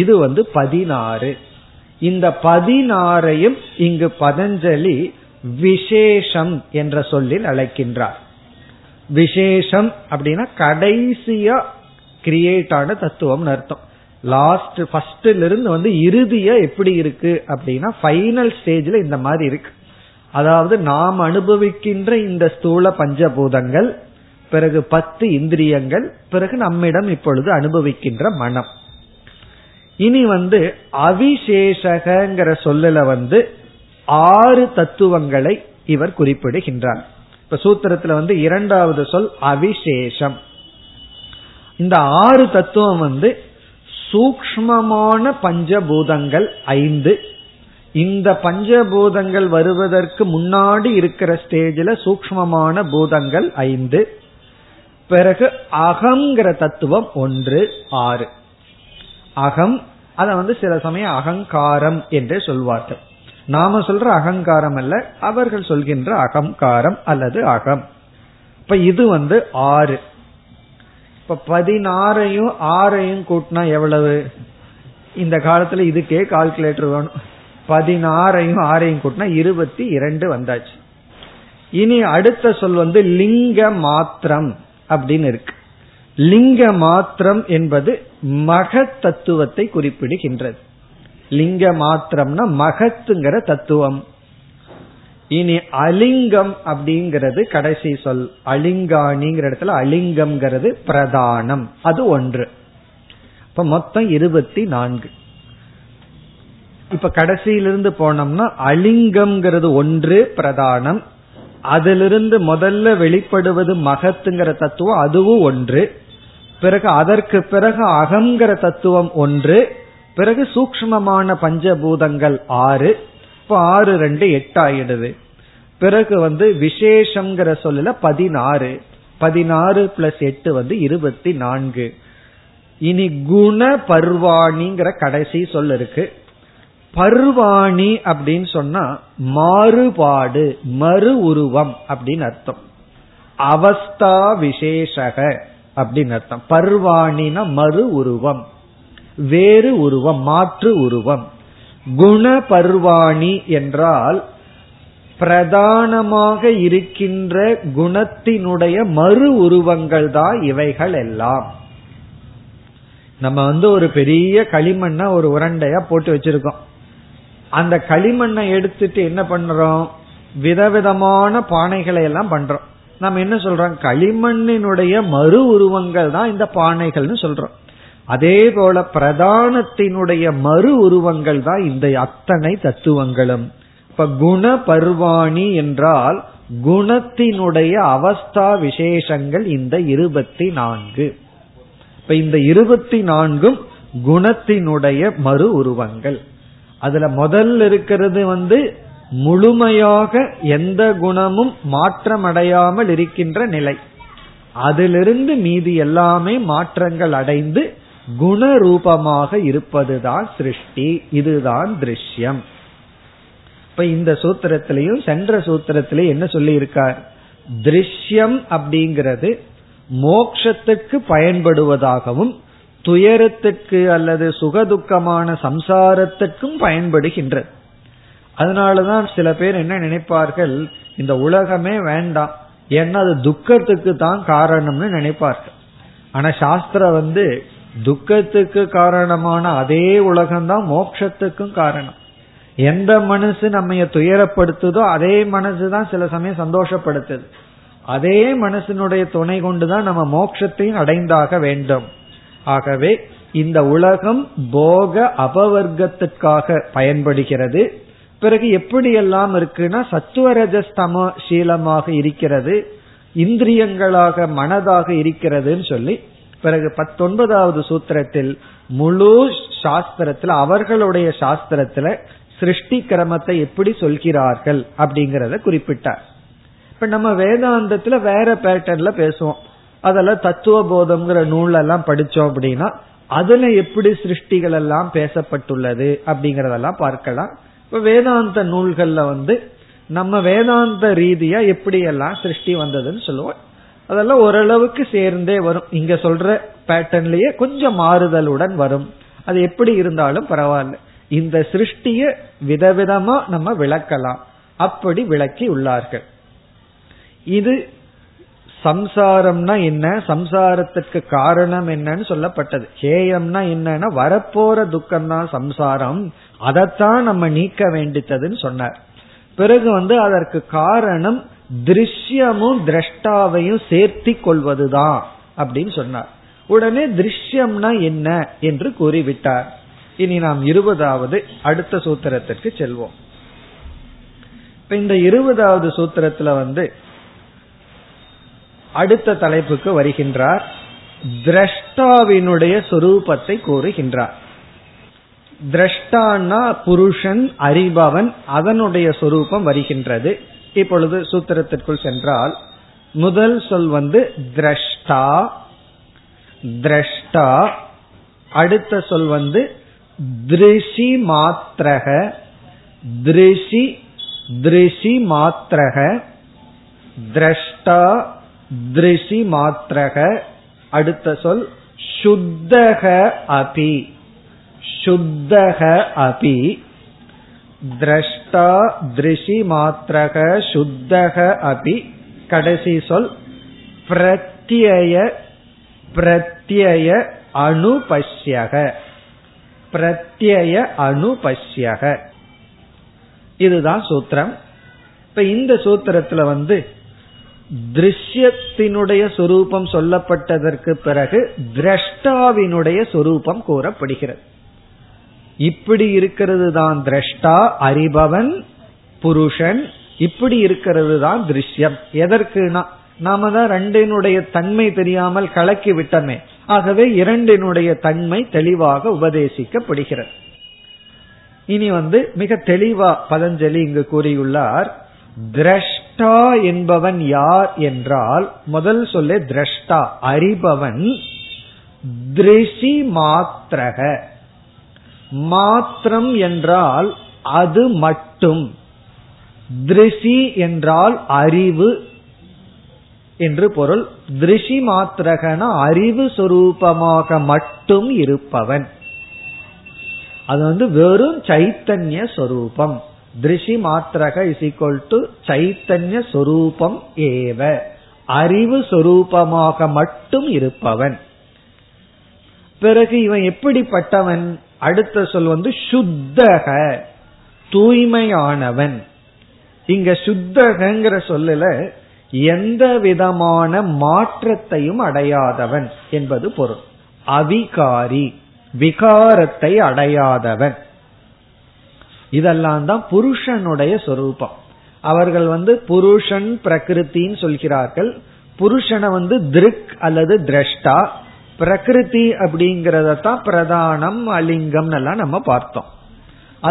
இது வந்து பதினாறு. இந்த பதினாறையும் இங்கு பதஞ்சலி விசேஷம் என்ற சொல்லில் அழைக்கின்றார். விசேஷம் அப்படின்னா கடைசியா கிரியேட் ஆன தத்துவம் அர்த்தம். லாஸ்ட் ஃபர்ஸ்ட்ல இருந்து வந்து இறுதியா எப்படி இருக்கு அப்படின்னா ஃபைனல் ஸ்டேஜ்ல இந்த மாதிரி இருக்கு. அதாவது நாம் அனுபவிக்கின்ற இந்த ஸ்தூல பஞ்சபூதங்கள், பிறகு பத்து இந்திரியங்கள், பிறகு நம்மிடம் இப்பொழுது அனுபவிக்கின்ற மனம். இனி வந்து அவிசேஷகங்கிற சொல்லல வந்து ஆறு தத்துவங்களை இவர் குறிப்பிடுகின்றார். இப்ப சூத்திரத்துல வந்து இரண்டாவது சொல் அவிசேஷம். இந்த ஆறு தத்துவம் வந்து சூக்ஷ்மமான பஞ்சபூதங்கள் ஐந்து. இந்த பஞ்சபூதங்கள் வருவதற்கு முன்னாடி இருக்கிற ஸ்டேஜில் சூக்ஷ்மமான பூதங்கள் ஐந்து, பிறகு அகங்கிற தத்துவம் ஒன்று, ஆறு. அகம், அத வந்து சில சமயம் அகங்காரம் என்றே சொல்வார்கள். நாம சொல்ற அகங்காரம் அல்ல, அவர்கள் சொல்கின்ற அகங்காரம் அல்லது அகம். இப்ப இது வந்து ஆறு. இப்ப பதினாறையும் ஆறையும் கூட்டினா எவ்வளவு? இந்த காலத்துல இதுக்கே கால்குலேட்டர் வேணும். பதினாறையும் ஆறையும் கூட்டினா இருபத்தி இரண்டு வந்தாச்சு. இனி அடுத்த சொல் வந்து லிங்க மாத்திரம் அப்படின்னு இருக்கு. லிங்க மாத்திரம் என்பது மகத் தத்துவத்தை குறிப்பிடுகின்றது. லிங்க மாத்திரம்னா மகத்துங்கிற தத்துவம். இனி அலிங்கம் அப்படிங்கிறது கடைசி சொல். அலிங்கானிங்கிற இடத்துல அலிங்கம்ங்கிறது பிரதானம், அது ஒன்று. இப்ப மொத்தம் இருபத்தி நான்கு. இப்ப கடைசியிலிருந்து போனோம்னா அலிங்கம்ங்கிறது ஒன்று பிரதானம், அதிலிருந்து முதல்ல வெளிப்படுவது மகத்துங்கிற தத்துவம், அதுவும் ஒன்று. பிறகு அதற்கு பிறகு அகங்கிற தத்துவம் ஒன்று, பிறகு சூக்ஷ்மமான பஞ்சபூதங்கள் ஆறு. இப்போ ஆறு ரெண்டு எட்டு ஆயிடுது. பிறகு வந்து விசேஷங்கிற சொல்லல பதினாறு, பதினாறு பிளஸ் எட்டு வந்து இருபத்தி நான்கு. இனி குண பர்வாணிங்கிற கடைசி சொல் இருக்கு. பர்வாணி அப்படின்னு சொன்னா மாறுபாடு, மறு உருவம் அப்படின்னு அர்த்தம். அவஸ்தா விசேஷக அப்படின்னு அர்த்தம். பர்வாணினா மறு உருவம், வேறு உருவம், மாற்று உருவம். குண பர்வாணி என்றால் பிரதானமாக இருக்கின்ற குணத்தினுடைய மறு உருவங்கள் தான் இவைகள் எல்லாம். நம்ம வந்து ஒரு பெரிய களிமண்ணை ஒரு உரண்டையா போட்டு வச்சிருக்கோம். அந்த களிமண்ணை எடுத்துட்டு என்ன பண்றோம்? விதவிதமான பானைகளை எல்லாம் பண்றோம். நம்ம என்ன சொல்றோம்? களிமண்ணினுடைய மறு உருவங்கள் தான் இந்த பானைகள்னு சொல்றோம். அதே போல பிரதானத்தினுடைய மறு உருவங்கள் தான் இந்த அத்தனை தத்துவங்களும். இப்ப குண பர்வாணி என்றால் குணத்தினுடைய அவஸ்தா விசேஷங்கள் இந்த இருபத்தி நான்கு. இப்ப இந்த இருபத்தி நான்கும் குணத்தினுடைய மறு உருவங்கள். அதுல முதல்ல இருக்கிறது வந்து முழுமையாக எந்த குணமும் மாற்றமடையாமல் இருக்கின்ற நிலை. அதிலிருந்து மீதி எல்லாமே மாற்றங்கள் அடைந்து குணரூபமாக இருப்பதுதான் சிருஷ்டி. இதுதான் திருஷ்யம். இப்ப இந்த சூத்திரத்திலையும் சென்ற சூத்திரத்திலையும் என்ன சொல்லி இருக்கார்? திருஷ்யம் அப்படிங்கிறது மோட்சத்துக்கு பயன்படுவதாகவும், துயரத்துக்கு அல்லது சுகதுக்கமான சம்சாரத்துக்கும் பயன்படுகின்றது. அதனாலதான் சில பேர் என்ன நினைப்பார்கள், இந்த உலகமே வேண்டாம், ஏன்னா அது துக்கத்துக்கு தான் காரணம்னு நினைப்பார்கள். ஆனா சாஸ்திரம் வந்து துக்கத்துக்கு காரணமான அதே உலகம்தான் மோட்சத்துக்கும் காரணம். எந்த மனசு நம்ம துயரப்படுத்துதோ அதே மனசுதான் சில சமயம் சந்தோஷப்படுத்துது. அதே மனசினுடைய துணை கொண்டுதான் நம்ம மோட்சத்தையும் அடைந்தாக வேண்டும். ஆகவே இந்த உலகம் போக அபவர்க்கத்திற்காக பயன்படுகிறது. பிறகு எப்படி எல்லாம் இருக்குன்னா சத்துவரஜஸ்தம சீலமாக இருக்கிறது, இந்திரியங்களாக மனதாக இருக்கிறதுன்னு சொல்லி பிறகு பத்தொன்பதாவது சூத்திரத்தில் முழு சாஸ்திரத்துல அவர்களுடைய சாஸ்திரத்துல சிருஷ்டி கிரமத்தை எப்படி சொல்கிறார்கள் அப்படிங்கறத குறிப்பிட்டார். இப்ப நம்ம வேதாந்தத்துல வேற பேட்டர்ன்ல பேசுவோம், அதெல்லாம் தத்துவ போதம்ங்கிற நூல் எல்லாம் படிச்சோம் அப்படின்னா அதுல எப்படி சிருஷ்டிகள் எல்லாம் பேசப்பட்டுள்ளது அப்படிங்கறதெல்லாம் பார்க்கலாம். இப்ப வேதாந்த நூல்கள்ல வந்து நம்ம வேதாந்த ரீதியா எப்படி எல்லாம் சிருஷ்டி வந்ததுன்னு சொல்லுவோம். அதெல்லாம் ஓரளவுக்கு சேர்ந்தே வரும், இங்க சொல்ற பேட்டர்ன்லயே கொஞ்சம் மாறுதலுடன் வரும். அது எப்படி இருந்தாலும் பரவாயில்ல, இந்த சிருஷ்டிய விதவிதமா நம்ம விளக்கலாம். அப்படி விளக்கி உள்ளார்கள். இது சம்சாரம்னா என்ன, சம்சாரத்துக்கு காரணம் என்னன்னு சொல்லப்பட்டது. ஹேயம்னா என்னன்னா வரப்போற துக்கம்தான் சம்சாரம், அதைத்தான் நம்ம நீக்க வேண்டித்ததுன்னு சொன்னார். பிறகு வந்து அதற்கு காரணம் திருஷ்யமும் திரஷ்டாவையும் சேர்த்தி கொள்வதுதான் அப்படின்னு சொன்னார். உடனே திருஷ்யம்னா என்ன என்று கூறிவிட்டார். இனி நாம் இருபதாவது அடுத்த சூத்திரத்திற்கு செல்வோம். இப்ப இந்த இருபதாவது சூத்திரத்துல வந்து அடுத்த தலைப்புக்கு வருகின்றார். திரஷ்டாவினுடைய சொரூபத்தை கூறுகின்றார். திரஷ்டான்னா புருஷன், அறிபவன், அதனுடைய சொரூபம் வருகின்றது. இப்பொழுது சூத்திரத்திற்குள் சென்றால் முதல் சொல் வந்து திரஷ்டா, திரஷ்டா. அடுத்த சொல் வந்து திருஷி மாத்ரக, திருஷி திருஷி மாத்ரக, திரஷ்டா திருஷி மாத்ரக. அடுத்த சொல் சுத்தக அபி, சுத்தக அபி. திரஷ்டா திருஷி மாத்ரக சுத்தக அபி. கடைசி சொல் பிரத்யய, பிரத்யய அனுபஷ்யக, பிரத்யய அனுபஷ்யக. இதுதான் சூத்திரம். இப்ப இந்த சூத்திரத்துல வந்து திருஷ்யத்தினுடைய சொரூபம் சொல்லப்பட்டதற்கு பிறகு திரஷ்டாவினுடைய சொரூபம் கூறப்படுகிறது. இப்படி இருக்கிறது தான் திரஷ்டா, அறிபவன் புருஷன், இப்படி இருக்கிறது தான் திருஷ்யம். எதற்குனா நாம தான் ரெண்டினுடைய தன்மை தெரியாமல் கலக்கி விட்டமே, ஆகவே இரண்டினுடைய தன்மை தெளிவாக உபதேசிக்கப்படுகிறது. இனி வந்து மிக தெளிவா பதஞ்சலி இங்கு கூறியுள்ளார், திரஷ்டா என்பவன் யார் என்றால் முதல் சொல்லே திரஷ்டா அறிபவன், திருஷி மாத்ரக, மாத்ரம் என்றால் அது மட்டும், திருஷி என்றால் அறிவு என்று பொருள். திருஷி மாத்ரகனா அறிவு சொரூபமாக மட்டும் இருப்பவன், அது வந்து வெறும் சைத்தன்ய சொரூபம். திருஷி மாத்ரக இஸ் ஈக்வல் டு சைத்தன்ய சொரூபம் ஏவ, அறிவு சொரூபமாக மட்டும் இருப்பவன். பிறகு இவன் எப்படிப்பட்டவன், அடுத்த சொல் வந்து சுத்தக, தூய்மையானவன். இங்க சுத்தகங்கிற சொல்லல எந்த விதமான மாற்றத்தையும் அடையாதவன் என்பது பொருள். அவிகாரி, விகாரத்தை அடையாதவன். இதெல்லாம் தான் புருஷனுடைய சொரூபம். அவர்கள் வந்து புருஷன் பிரகிருத்தின்னு சொல்கிறார்கள். புருஷனை வந்து திருக் அல்லது திரஷ்டா, பிரகிருதி அப்படிங்கறதான் பிரதானம் அலிங்கம் எல்லாம் நம்ம பார்த்தோம்.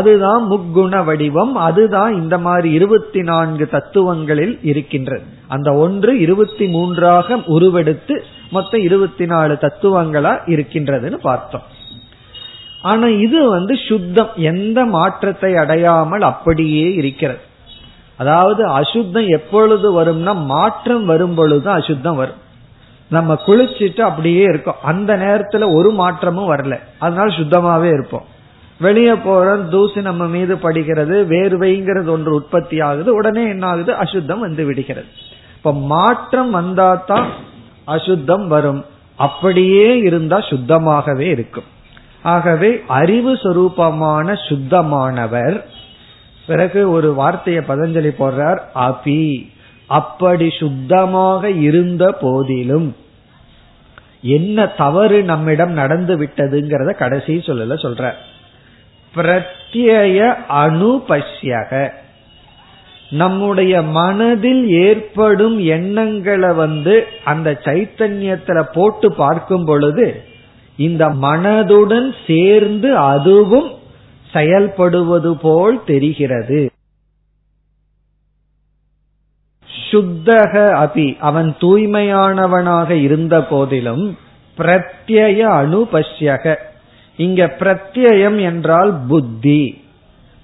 அதுதான் முக்குண வடிவம், அதுதான் இந்த மாதிரி இருபத்தி நான்கு தத்துவங்களில் இருக்கின்றது. அந்த ஒன்று இருபத்தி மூன்றாக உருவெடுத்து மொத்தம் இருபத்தி நாலு தத்துவங்களா இருக்கின்றதுன்னு பார்த்தோம். ஆனா இது வந்து சுத்தம், எந்த மாற்றத்தை அடையாமல் அப்படியே இருக்கிறது. அதாவது அசுத்தம் எப்பொழுது வரும்னா மாற்றம் வரும் பொழுது அசுத்தம் வரும். நம்ம குளிச்சுட்டு அப்படியே இருக்கோம், அந்த நேரத்துல ஒரு மாற்றமும் வரல, அதனால சுத்தமாவே இருப்போம். வெளியே போற தூசி நம்ம மீது படுகிறது, வேர்வைங்கிறது ஒன்று உற்பத்தி ஆகுது, உடனே என்ன ஆகுது, அசுத்தம் வந்து விடுகிறது. இப்ப மாற்றம் வந்தாதான் அசுத்தம் வரும், அப்படியே இருந்தா சுத்தமாகவே இருக்கும். ஆகவே அறிவு சொரூபமான சுத்தமானவர். பிறகு ஒரு வார்த்தையை பதஞ்சலி போடுறார், அபி, அப்படி சுத்தமாக இருந்த போதிலும் என்ன தவறு நம்மிடம் நடந்து விட்டதுங்கிறத கடைசி சொல்லல சொல்ற. பிரத்யய அனுபஷ்யக, நம்முடைய மனதில் ஏற்படும் எண்ணங்களை வந்து அந்த சைத்தன்யத்துல போட்டு பார்க்கும் பொழுது இந்த மனதுடன் சேர்ந்து அதுவும் செயல்படுவது போல் தெரிகிறது. சுத்தக அபி, அவன் தூய்மையானவனாக இருந்த போதிலும் பிரத்யய அனுபஷ்யக, இங்க பிரத்யம் என்றால் புத்தி,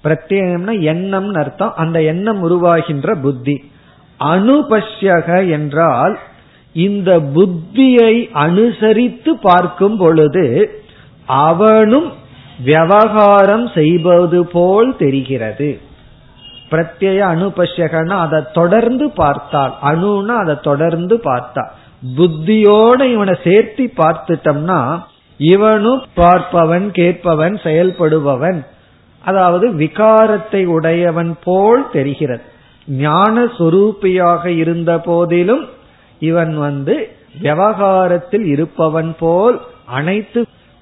பிரத்யம்னா எண்ணம் அர்த்தம், அந்த எண்ணம் உருவாகின்ற புத்தி. அனுபஷ்யக என்றால் இந்த புத்தியை அனுசரித்து பார்க்கும் பொழுது அவனும் விவகாரம் செய்வது போல் தெரிகிறது. பிரத்ய அனுபஷ்யகனா அதை தொடர்ந்து பார்த்தால், அணுனா அதை தொடர்ந்து பார்த்தால், புத்தியோட இவனை சேர்த்து பார்த்துட்டோம்னா இவனும் பார்ப்பவன், கேட்பவன், செயல்படுபவன், அதாவது விகாரத்தை உடையவன் போல் தெரிகிறது. ஞான சொரூபியாக இருந்த போதிலும் இவன் வந்து விவகாரத்தில் இருப்பவன் போல், அனைத்து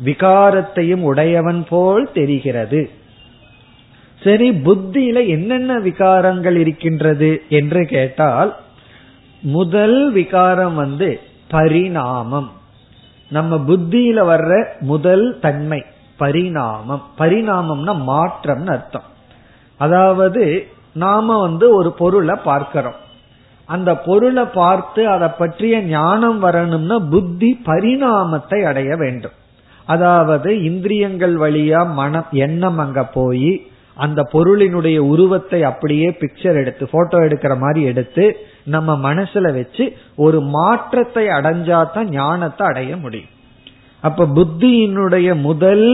விகாரத்தையும் உடையவன் போல் தெரிகிறது. சரி, புத்தியில என்னென்ன விகாரங்கள் இருக்கின்றது என்று கேட்டால், முதல் விகாரம் வந்து பரிணாமம். நம்ம புத்தியில வர்ற முதல் தன்மை பரிணாமம். பரிணாமம்னா மாற்றம்னு அர்த்தம். அதாவது நாம வந்து ஒரு பொருளை பார்க்கிறோம், அந்த பொருளை பார்த்து அதை பற்றிய ஞானம் வரணும்னா புத்தி பரிணாமத்தை அடைய வேண்டும். அதாவது இந்திரியங்கள் வழியா மன எண்ணம் அங்க போய் அந்த பொருளினுடைய உருவத்தை அப்படியே பிக்சர் எடுத்து, போட்டோ எடுக்கிற மாதிரி எடுத்து நம்ம மனசுல வச்சு ஒரு மாற்றத்தை அடைஞ்சாதான் ஞானத்தை அடைய முடியும். அப்ப புத்தியினுடைய முதல்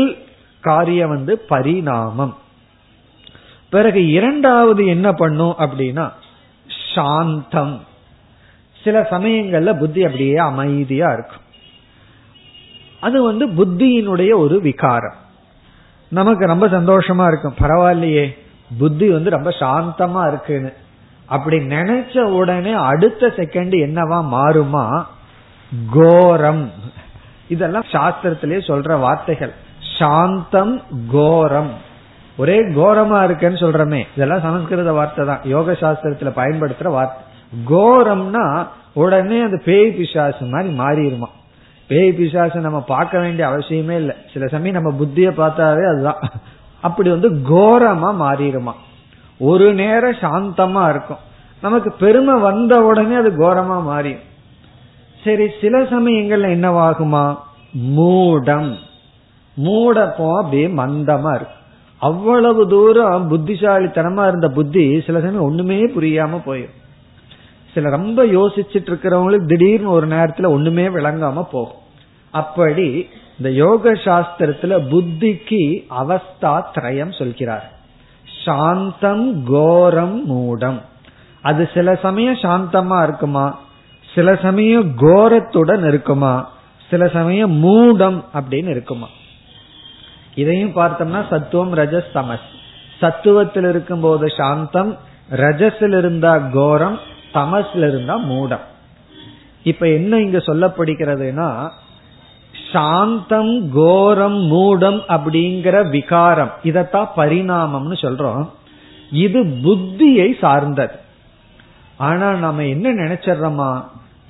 காரியம் வந்து பரிணாமம். பிறகு இரண்டாவது என்ன பண்ணும் அப்படின்னா சாந்தம். சில சமயங்கள்ல புத்தி அப்படியே அமைதியா இருக்கும், அது வந்து புத்தியினுடைய ஒரு விகாரம். நமக்கு ரொம்ப சந்தோஷமா இருக்கும், பரவாயில்லையே புத்தி வந்து ரொம்ப சாந்தமா இருக்குன்னு. அப்படி நினைச்ச உடனே அடுத்த செகண்ட் என்னவா மாறுமா, கோரம். இதெல்லாம் சாஸ்திரத்திலே சொல்ற வார்த்தைகள். சாந்தம், கோரம், ஒரே கோரமா இருக்குன்னு சொல்றமே, இதெல்லாம் சமஸ்கிருத வார்த்தை தான், யோக சாஸ்திரத்துல பயன்படுத்துற வார்த்தை. கோரம்னா உடனே அந்த பேய் பிசாசு மாதிரி மாறிடுமா. பேய் பிசாசு நம்ம பார்க்க வேண்டிய அவசியமே இல்லை, சில சமயம் நம்ம புத்திய பார்த்தாவே அதுதான். அப்படி வந்து கோரமா மாறிடுமா. ஒரு நேரம் சாந்தமா இருக்கும், நமக்கு பெருமை வந்த உடனே அது கோரமா மாறியும். சரி, சில சமயங்கள்ல என்னவாகுமா, மூடம். மூடப்போ அப்படியே மந்தமா இருக்கும். அவ்வளவு தூரம் புத்திசாலித்தனமா இருந்த புத்தி சில சமயம் ஒண்ணுமே புரியாம போயிடும். சில ரொம்ப யோசிச்சுட்டு இருக்கிறவங்களுக்கு திடீர்னு ஒரு நேரத்துல ஒண்ணுமே விளங்காம போகும். அப்படி இந்த யோக சாஸ்திரத்துல புத்திக்கு அவஸ்தா திரயம் சொல்கிறார். சாந்தம், கோரம், மூடம். அது சில சமயம் சாந்தமா இருக்குமா, சில சமயம் கோரத்துடன் இருக்குமா, சில சமயம் மூடம் அப்படின்னு இருக்குமா. இதையும் பார்த்தோம்னா சத்துவம், ரஜஸ், தமஸ். சத்துவத்தில் இருக்கும் போது சாந்தம், ரஜஸில் இருந்தா கோரம், தமஸ்ல இருந்தா மூடம். இப்ப என்ன இங்க சொல்லப்படுகிறதுனா, சாந்தம், கோரம், மூடம் அப்படிங்கிற விகாரம், இதத்தான் பரிணாமம்னு சொல்றோம். இது புத்தியை சார்ந்தது. ஆனா நம்ம என்ன நினைச்சிடறோமா,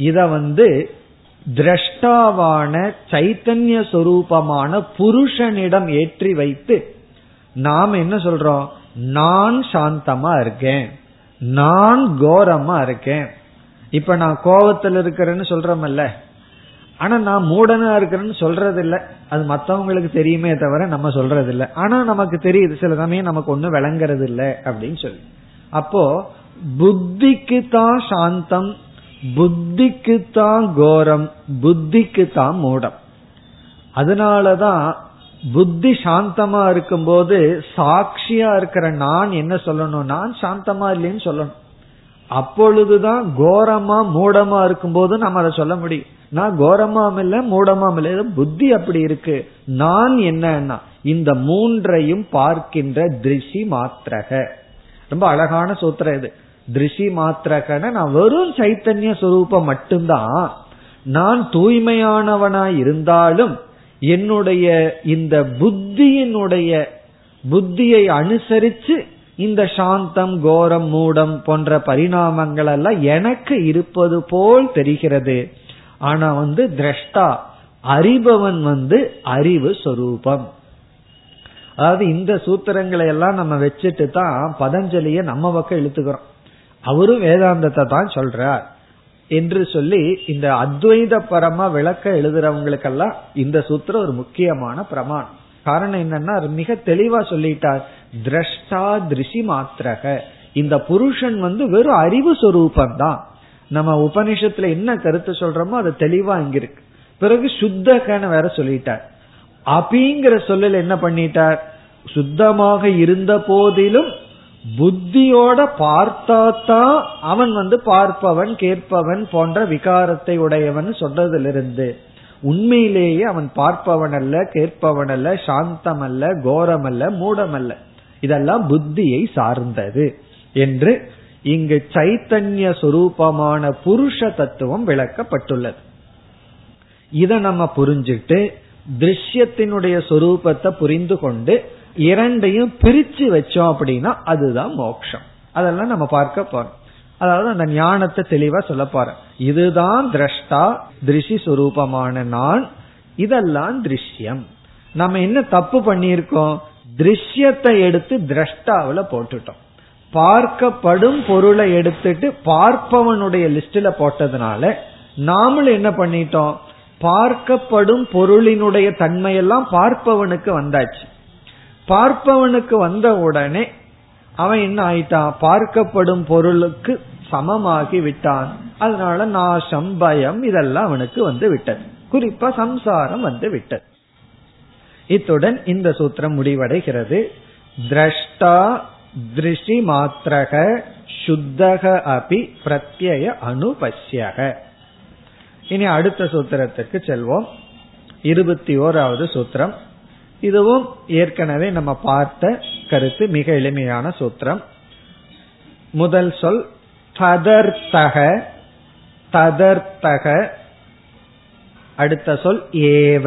இத வந்து திரஷ்டாவான சைத்தன்ய சொரூபமான புருஷனிடம் ஏற்றி வைத்து நாம் என்ன சொல்றோம், நான் சாந்தமா இருக்கேன், நான் கோரமா இருக்கேன். இப்ப நான் கோபத்தில் இருக்கிறேன்னு சொல்றமல்ல, ஆனா நான் மூடனா இருக்கிறேன்னு சொல்றது இல்ல, அது மற்றவங்களுக்கு தெரியுமே தவிர நம்ம சொல்றது இல்ல. ஆனா நமக்கு தெரியுது, சில சமயம் நமக்கு ஒன்னும் விளங்குறது இல்லை அப்படின்னு சொல்லி. அப்போ புத்திக்கு தான் சாந்தம், புத்திக்கு தான் கோரம், புத்திக்கு தான் மூடம். அதனாலதான் புத்தி சாந்தமா இருக்கும்போது சாட்சியா இருக்கிற நான் என்ன சொல்லணும், நான் சாந்தமா இல்லைன்னு சொல்லணும். அப்பொழுதுதான் கோரமா மூடமா இருக்கும்போது நம்ம அதை சொல்ல முடியும். நான் கோரமாம் இல்ல மூடமாம் இல்ல, புத்தி அப்படி இருக்கு. நான் என்னன்னா இந்த மூன்றையும் பார்க்கின்ற திருஷி மாத்திரக. ரொம்ப அழகான சூத்திரம் இது. திருஷி மாத்திரகன நான் வெறும் சைத்தன்ய சுரூபம் மட்டும்தான். நான் தூய்மையானவனாய் இருந்தாலும் என்னுடைய இந்த புத்தியினுடைய புத்தியை அனுசரிச்சு இந்த சாந்தம் கோரம் மூடம் போன்ற பரிணாமங்கள் எல்லாம் எனக்கு இருப்பது போல் தெரிகிறது. ஆனா வந்து திரஷ்டா அறிபவன் வந்து அறிவு சொரூபம். அதாவது இந்த சூத்திரங்களை எல்லாம் நம்ம வச்சுட்டு தான் பதஞ்சலிய நம்ம பக்கம் இழுத்துக்கிறோம். அவரும் வேதாந்தத்தை தான் சொல்றார் என்று சொல்லி இந்த அத்வைத பரமா விளக்க எழுதுறவங்களுக்கெல்லாம் இந்த சூத்திரம் ஒரு முக்கியமான பிரமாணம். காரணம் என்னன்னா மிக தெளிவா சொல்லிட்டார், திரஷ்டா திருஷி மாத்திரக. இந்த புருஷன் வந்து வெறும் அறிவு சொரூபம் தான். நம்ம உபனிஷத்துல என்ன கருத்து சொல்றோமோ அது தெளிவா இங்க இருக்கு. பிறகு சுத்தகன்னு வேற சொல்லிட்டார். அபிங்கிற சொல்லல என்ன பண்ணிட்டார், சுத்தமாக இருந்த போதிலும் புத்தியோட பார்த்தாத்தான் அவன் வந்து பார்ப்பவன் கேட்பவன் போன்ற விகாரத்தை உடையவன் சொல்றதிலிருந்து உண்மையிலேயே அவன் பார்ப்பவன் அல்ல, கேட்பவன் அல்ல, சாந்தம் அல்ல, கோரம் அல்ல, மூடம் அல்ல, இதெல்லாம் புத்தியை சார்ந்தது என்று இங்கு சைத்தன்ய சுரூபமான புருஷ தத்துவம் விளக்கப்பட்டுள்ளது. இதை நம்ம புரிஞ்சுட்டு திருஷ்யத்தினுடைய சொரூபத்தை புரிந்து கொண்டு இரண்டையும் பிரிச்சு வச்சோம் அப்படின்னா அதுதான் மோட்சம். அதெல்லாம் நம்ம பார்க்க போறோம். அதாவது அந்த ஞானத்தை தெளிவா சொல்ல போறேன். இதுதான் திரஷ்டா திருஷி சுரூபமான நான், இதெல்லாம் திருஷ்யம். நம்ம என்ன தப்பு பண்ணியிருக்கோம், திருஷ்யத்தை எடுத்து திரஷ்டாவில போட்டுட்டோம். பார்க்கப்படும் பொருளை எடுத்துட்டு பார்ப்பவனுடைய லிஸ்ட்ல போட்டதுனால நாமளும் என்ன பண்ணிட்டோம், பார்க்கப்படும் பொருளினுடைய தன்மையெல்லாம் பார்ப்பவனுக்கு வந்தாச்சு. பார்ப்பவனுக்கு வந்த உடனே அவன் என்ன ஆயிட்டான், பார்க்கப்படும் பொருளுக்கு சமமாகி விட்டான். அதனால நாசம் பயம் இதெல்லாம் அவனுக்கு வந்து விட்டது, குறிப்பா சம்சாரம் வந்து விட்டது. இத்துடன் இந்த சூத்திரம் முடிவடைகிறது. திரஷ்டா திருஷி மாத்திரக சுத்தக அபி பிரத்யய அனுபஷ்யக. இனி அடுத்த சூத்திரத்துக்கு செல்வோம். இருபத்தி ஓராவது சூத்திரம். இதுவும் ஏற்கனவே நம்ம பார்த்த கருத்து, மிக எளிமையான சூத்திரம். முதல் சொல் ததர்த்தக, ததர்த்தக. அடுத்த சொல் ஏவ,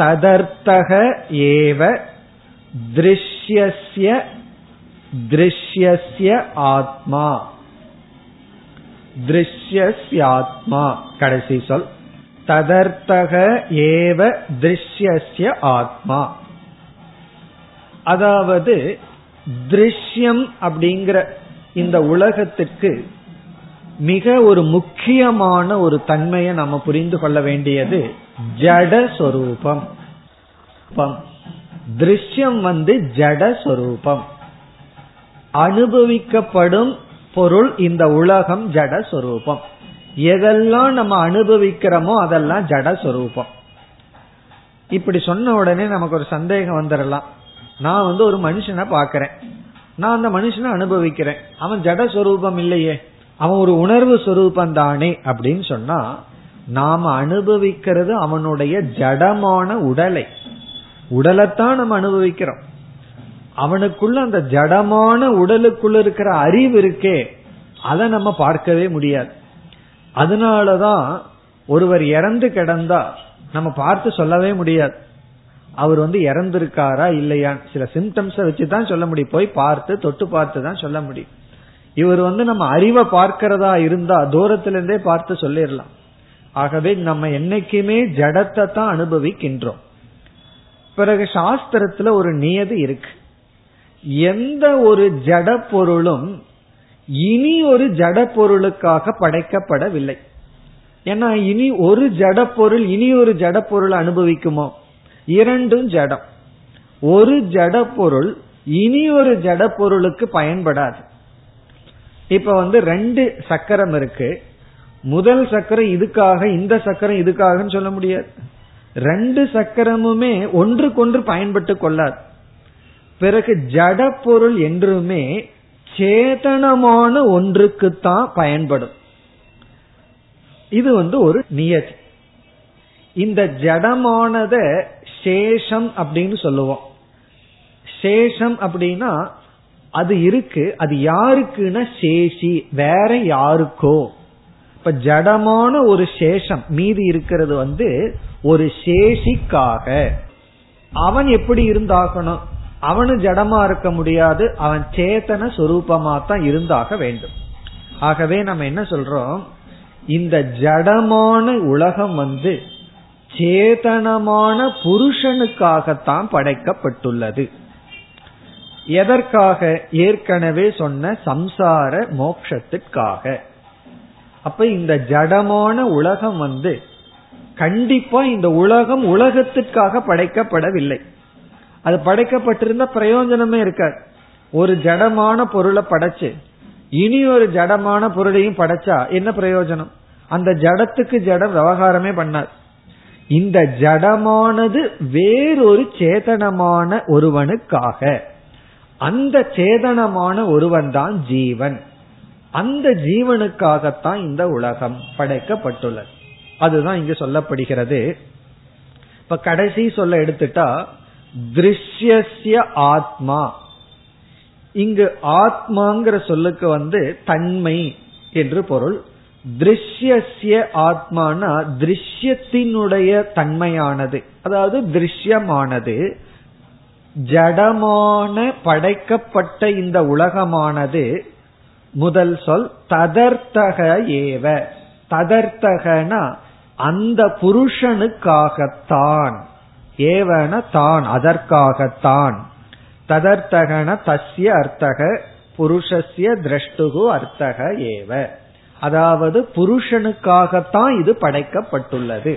ததர்த்தக ஏவ திருஷ்யஸ்ய திருஷ்யஸ்ய ஆத்மா, திருஷ்யஸ்ய ஆத்மா. கடைசி சொல் ததர்த்தக ஏவ திருஷ்யஸ்ய ஆத்மா. அதாவது திருஷ்யம் அப்படிங்கிற இந்த உலகத்திற்கு மிக ஒரு முக்கியமான ஒரு தன்மையை நம்ம புரிந்து கொள்ள வேண்டியது ஜடஸ்வரூபம். திருஷ்யம் வந்து ஜடஸ்வரூபம், அனுபவிக்கப்படும் பொருள். இந்த உலகம் ஜடஸ்வரூபம். எதெல்லாம் நம்ம அனுபவிக்கிறோமோ அதெல்லாம் ஜடஸ்வரூபம். இப்படி சொன்ன உடனே நமக்கு ஒரு சந்தேகம் வந்துடலாம். நான் வந்து ஒரு மனுஷனை பாக்கிறேன், நான் அந்த மனுஷனை அனுபவிக்கிறேன், அவன் ஜடஸ்வரூபம் இல்லையே, அவன் ஒரு உணர்வு சொரூபம் தானே அப்படின்னு சொன்னா, நாம அனுபவிக்கிறது அவனுடைய ஜடமான உடலை, உடலைத்தான் நம்ம அனுபவிக்கிறோம். அவனுக்குள்ள அந்த ஜடமான உடலுக்குள்ள இருக்கிற அறிவு இருக்கே, அதை நம்ம பார்க்கவே முடியாது. அதனாலதான் ஒருவர் இறந்து கிடந்தா நம்ம பார்த்து சொல்லவே முடியாது, அவர் வந்து இறந்திருக்காரா இல்லையான்னு. சில சிம்டம்ஸை வச்சுதான் சொல்ல முடியும், போய் பார்த்து தொட்டு பார்த்து தான் சொல்ல முடியும். இவர் வந்து நம்ம அறிவை பார்க்கிறதா இருந்தா தூரத்திலிருந்தே பார்த்து சொல்லிடலாம். ஆகவே நம்ம என்னைக்குமே ஜடத்தை தான் அனுபவிக்கின்றோம். பிறகு சாஸ்திரத்துல ஒரு நியதி இருக்கு, எந்த ஒரு ஜட பொருளும் இனி ஒரு ஜட பொருளுக்காக படைக்கப்படவில்லை. ஏன்னா இனி ஒரு ஜட பொருள் இனி ஒரு ஜட பொருள் அனுபவிக்குமோ, இரண்டும் ஜடம். ஒரு ஜட பொருள் இனி ஒரு ஜட பொருளுக்கு பயன்படாது. இப்ப வந்து ரெண்டு சக்கரம் இருக்கு, முதல் சக்கரம் இதுக்காக இந்த சக்கரம் இதுக்காகன்னு சொல்ல முடியாது. ரெண்டு சக்கரமுமே ஒன்றுக்கொன்று பயன்பட்டு கொள்ளாது. பிறகு ஜட பொருள் என்றுமே சேதனமான ஒன்றுக்குத்தான் பயன்படும். இது வந்து ஒரு நியதி. இந்த ஜடமானத சேஷம் அப்படின்னு சொல்லுவோம். சேஷம் அப்படின்னா அது இருக்கு, அது யாருக்குன்னா சேஷி, வேற யாருக்கோ. இப்ப ஜடமான ஒரு சேஷம் மீதி இருக்கிறது வந்து ஒரு சேஷிக்காக. அவன் எப்படி இருந்தாகணும்? அவனு ஜடமா இருக்க முடியாது, அவன் சேத்தன சொரூபமா தான் இருந்தாக வேண்டும். ஆகவே நம்ம என்ன சொல்றோம், இந்த ஜடமான உலகம் வந்து சேதனமான புருஷனுக்காகத்தான் படைக்கப்பட்டுள்ளது. எதற்காக? ஏற்கனவே சொன்ன சம்சார மோட்சத்திற்காக. அப்ப இந்த ஜடமான உலகம் வந்து கண்டிப்பா இந்த உலகம் உலகத்திற்காக படைக்கப்படவில்லை. அது படைக்கப்பட்டிருந்த பிரயோஜனமே இருக்காது. ஒரு ஜடமான பொருளை படைச்சு இனி ஒரு ஜடமான பொருளையும் படைச்சா என்ன பிரயோஜனம்? அந்த ஜடத்துக்கு ஜடம் விவகாரமே பண்ணாது. இந்த ஜடமானது வேறொரு சேதனமான ஒருவனுக்காக. அந்த சேதனமான ஒருவன் தான் ஜீவன். அந்த ஜீவனுக்காகத்தான் இந்த உலகம் படைக்கப்பட்டுள்ளது. அதுதான் இங்கு சொல்லப்படுகிறது. இப்ப கடைசி சொல்ல எடுத்துட்டா திருஷ்யஸ்ய ஆத்மா. இங்கு ஆத்மாங்கிற சொல்லுக்கு வந்து தன்மை என்று பொருள். திருஷ்யஸ்ய ஆத்மானா திருஷ்யத்தினுடைய தன்மையானது, அதாவது திருஷ்யமானது. ஜடமான படைக்கப்பட்ட இந்த உலகமானது முதல் சொல் ததர்த்தக ஏவ. ததர்த்தகனா அந்த புருஷனுக்காகத்தான், ஏவன தான், அதற்காகத்தான். ததர்த்தகன தஸ்ய அர்த்தக புருஷஸ்ய திரஷ்டுகு அர்த்தக ஏவ. அதாவது புருஷனுக்காகத்தான் இது படைக்கப்பட்டுள்ளது.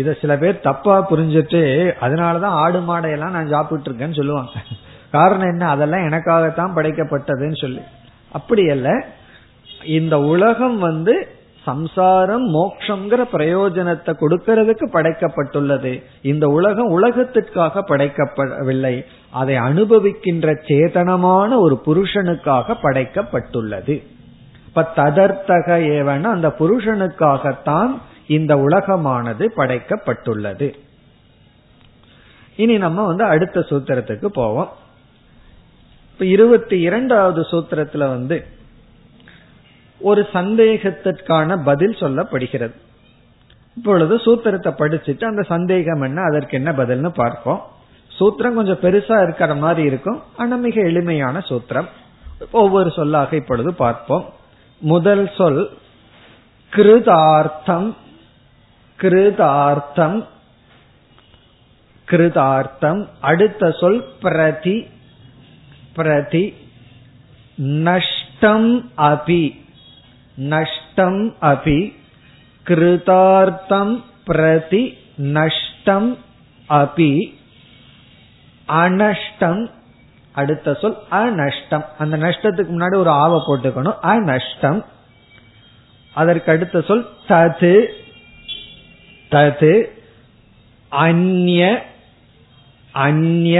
இத சில பேர் தப்பா புரிஞ்சுட்டு அதனாலதான் ஆடு மாடையெல்லாம் நான் சாப்பிட்டு இருக்கேன்னு சொல்லுவாங்க. காரணம் என்ன? அதெல்லாம் எனக்காகத்தான் படைக்கப்பட்டதுன்னு சொல்லி. அப்படி அல்ல. இந்த உலகம் வந்து சம்சாரம் மோட்சம்ங்கிற பிரயோஜனத்தை கொடுக்கறதுக்கு படைக்கப்பட்டுள்ளது. இந்த உலகம் உலகத்திற்காக படைக்கப்படவில்லை, அதை அனுபவிக்கின்ற சேதனமான ஒரு புருஷனுக்காக படைக்கப்பட்டுள்ளது. இப்ப ததர்த்தக ஏவன அந்த புருஷனுக்காகத்தான் இந்த உலகமானது படைக்கப்பட்டுள்ளது. இனி நம்ம வந்து அடுத்த சூத்திரத்துக்கு போவோம். இப்ப இருபத்தி இரண்டாவது சூத்திரத்துல வந்து ஒரு சந்தேகத்திற்கான பதில் சொல்லப்படுகிறது. இப்பொழுது சூத்திரத்தை படிச்சுட்டு அந்த சந்தேகம் என்ன, அதற்கு என்ன பதில்னு பார்ப்போம். சூத்திரம் கொஞ்சம் பெருசா இருக்கிற மாதிரி இருக்கும், ஆனா மிக எளிமையான சூத்திரம். ஒவ்வொரு சொல்லாக இப்பொழுது பார்ப்போம். முதல் சொல் கிருதார்த்தம். கிருதார்த்தம் கிருதார்த்தம் அடுத்த சொல் பிரதி. பிரதி நஷ்டம் அபி. நஷ்டம் அபி கிருதார்த்தம் பிரதி நஷ்டம் அபி அனஷ்டம். அடுத்த சொல் அநஷ்டம். அந்த நஷ்டத்துக்கு முன்னாடி ஒரு ஆவ போட்டுக்கணும், அநஷ்டம். அதற்கு அடுத்த சொல் தது. தது அந்ய. அந்ய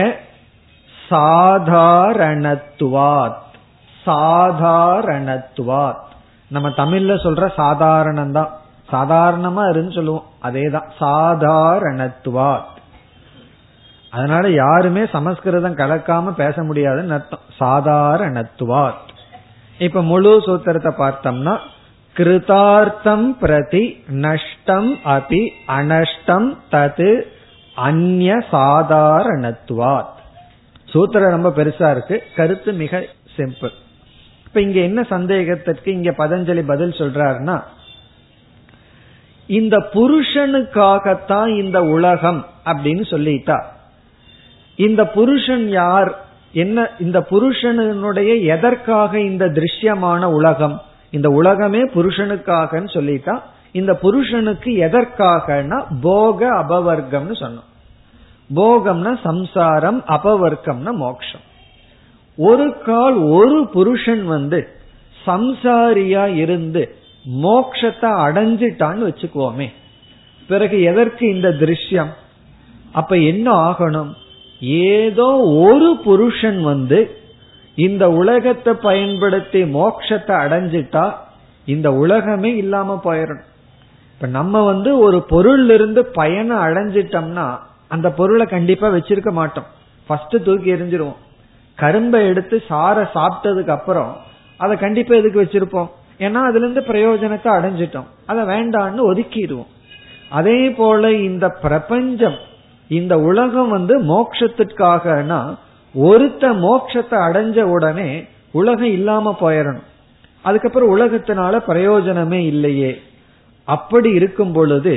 சாதாரணத்துவாத். சாதாரணத்துவாத் நம்ம தமிழ்ல சொல்ற சாதாரணம் தான், சாதாரணமா இருந்து சொல்லுவோம், அதேதான் சாதாரணத்துவாத். அதனால யாருமே சமஸ்கிருதம் கலக்காம பேச முடியாதுன்னு அர்த்தம், சாதாரணத்துவாத். இப்ப முழு சூத்திரத்தை பார்த்தோம்னா கிருதார்த்தம் பிரதி நஷ்டம் அபி அனஷ்டம் தது அந்ய சாதாரணத்துவாத். சூத்திரம் ரொம்ப பெருசா இருக்கு, கருத்து மிக சிம்பிள். இப்ப இங்க என்ன சந்தேகத்திற்கு இங்க பதஞ்சலி பதில் சொல்றாருன்னா, இந்த புருஷனுக்காகத்தான் இந்த உலகம் அப்படின்னு சொல்லிட்டா, இந்த புருஷன் யார், என்ன இந்த புருஷனுடைய எதற்காக இந்த திருஷ்யமான உலகம், இந்த உலகமே புருஷனுக்காகன்னு சொல்லிட்டா, இந்த புருஷனுக்கு எதற்காகனா போக அபவர்க்கம்னு சொன்னோம். போகம்னா சம்சாரம், அபவர்க்கம்னா மோட்சம். ஒரு கால் ஒரு புருஷன் வந்து சம்சாரியா இருந்து மோட்சத்தை அடைஞ்சிட்டான்னு வச்சுக்குவோமே, பிறகு எதற்கு இந்த திருஷ்யம்? அப்ப என்ன ஆகணும்? ஏதோ ஒரு புருஷன் வந்து இந்த உலகத்தை பயன்படுத்தி மோட்சத்தை அடைஞ்சிட்டா இந்த உலகமே இல்லாம போயிடணும். இப்ப நம்ம வந்து ஒரு பொருள் இருந்து பயனை அடைஞ்சிட்டோம்னா அந்த பொருளை கண்டிப்பா வச்சிருக்க மாட்டோம், ஃபர்ஸ்ட் தூக்கி எரிஞ்சிருவோம். கரும்பை எடுத்து சார சாப்பிட்டதுக்கு அப்புறம் அதை கண்டிப்பா எதுக்கு வச்சிருப்போம்? ஏன்னா அதுல இருந்து பிரயோஜனத்தை அடைஞ்சிட்டோம், அதை வேண்டான்னு ஒதுக்கிடுவோம். அதே போல இந்த பிரபஞ்சம், இந்த உலகம் வந்து மோட்சத்திற்காகனா ஒருத்த மோட்சத்தை அடைஞ்ச உடனே உலகம் இல்லாம போயிடணும், அதுக்கப்புறம் உலகத்தினால பிரயோஜனமே இல்லையே. அப்படி இருக்கும் பொழுது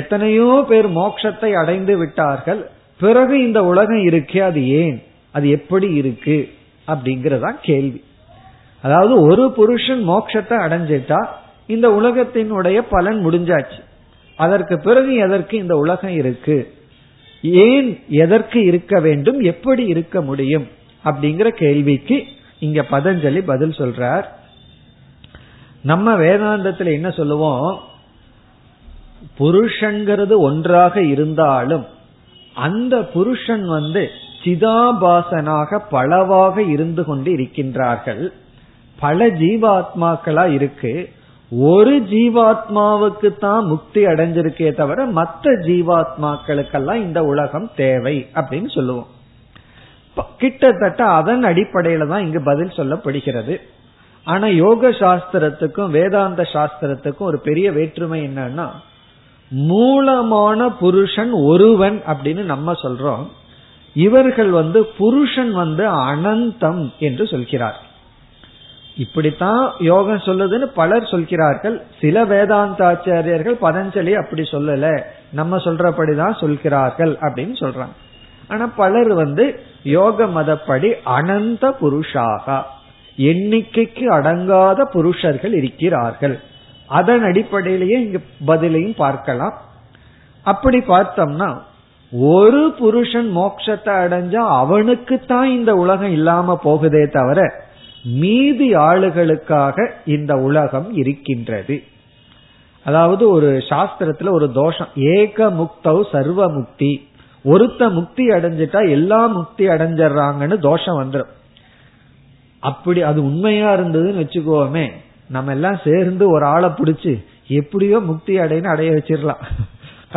எத்தனையோ பேர் மோட்சத்தை அடைந்து விட்டார்கள், பிறகு இந்த உலகம் இருக்கே அது ஏன், அது எப்படி இருக்கு அப்படிங்கறதா கேள்வி. அதாவது ஒரு புருஷன் மோட்சத்தை அடைஞ்சிட்டா இந்த உலகத்தினுடைய பலன் முடிஞ்சாச்சு, அதற்கு பிறகு எதற்கு இந்த உலகம் இருக்கு, ஏன் எதற்கு இருக்க வேண்டும், எப்படி இருக்க முடியும் அப்படிங்கிற கேள்விக்கு இங்க பதஞ்சலி பதில் சொல்றார். நம்ம வேதாந்தத்துல என்ன சொல்லுவோம், புருஷங்கிறது ஒன்றாக இருந்தாலும் அந்த புருஷன் வந்து சிதாபாசனாக பலவாக இருந்து கொண்டு இருக்கின்றார்கள், பல ஜீவாத்மாக்களா இருக்கு. ஒரு ஜீவாத்மாவுக்கு தான் முக்தி அடைஞ்சிருக்கே தவிர மற்ற ஜீவாத்மாக்களுக்கெல்லாம் இந்த உலகம் தேவை அப்படின்னு சொல்லுவோம். கிட்டத்தட்ட அதன் அடிப்படையில தான் இங்கு பதில் சொல்லப்படுகிறது. ஆனா யோக சாஸ்திரத்துக்கும் வேதாந்த சாஸ்திரத்துக்கும் ஒரு பெரிய வேற்றுமை என்னன்னா, மூலமான புருஷன் ஒருவன் அப்படின்னு நம்ம சொல்றோம், இவர்கள் வந்து புருஷன் வந்து அனந்தம் என்று சொல்கிறார். இப்படித்தான் யோகம் சொல்லுதுன்னு பலர் சொல்கிறார்கள், சில வேதாந்தாச்சாரியர்கள் பதஞ்சலி அப்படி சொல்லல, நம்ம சொல்றபடிதான் சொல்கிறார்கள் அப்படின்னு சொல்றாங்க. ஆனா பலர் வந்து யோக மதப்படி அனந்த புருஷாகா, எண்ணிக்கைக்கு அடங்காத புருஷர்கள் இருக்கிறார்கள், அதன் அடிப்படையிலேயே இங்க பதிலையும் பார்க்கலாம். அப்படி பார்த்தோம்னா ஒரு புருஷன் மோட்சத்தை அடைஞ்சா அவனுக்குத்தான் இந்த உலகம் இல்லாம போகுதே தவிர மீதி ஆளுகளுக்காக இந்த உலகம் இருக்கின்றது. அதாவது ஒரு சாஸ்திரத்துல ஒரு தோஷம், ஏக முக்தௌ சர்வ முக்தி, ஒருத்த முக்தி அடைஞ்சிட்டா எல்லா முக்தி அடைஞ்சாங்கன்னு தோஷம் வந்துடும். அப்படி அது உண்மையா இருந்ததுன்னு வச்சுக்கோமே, நம்ம எல்லாம் சேர்ந்து ஒரு ஆளை பிடிச்சு எப்படியோ முக்தி அடைன்னு அடைய வச்சிடலாம்.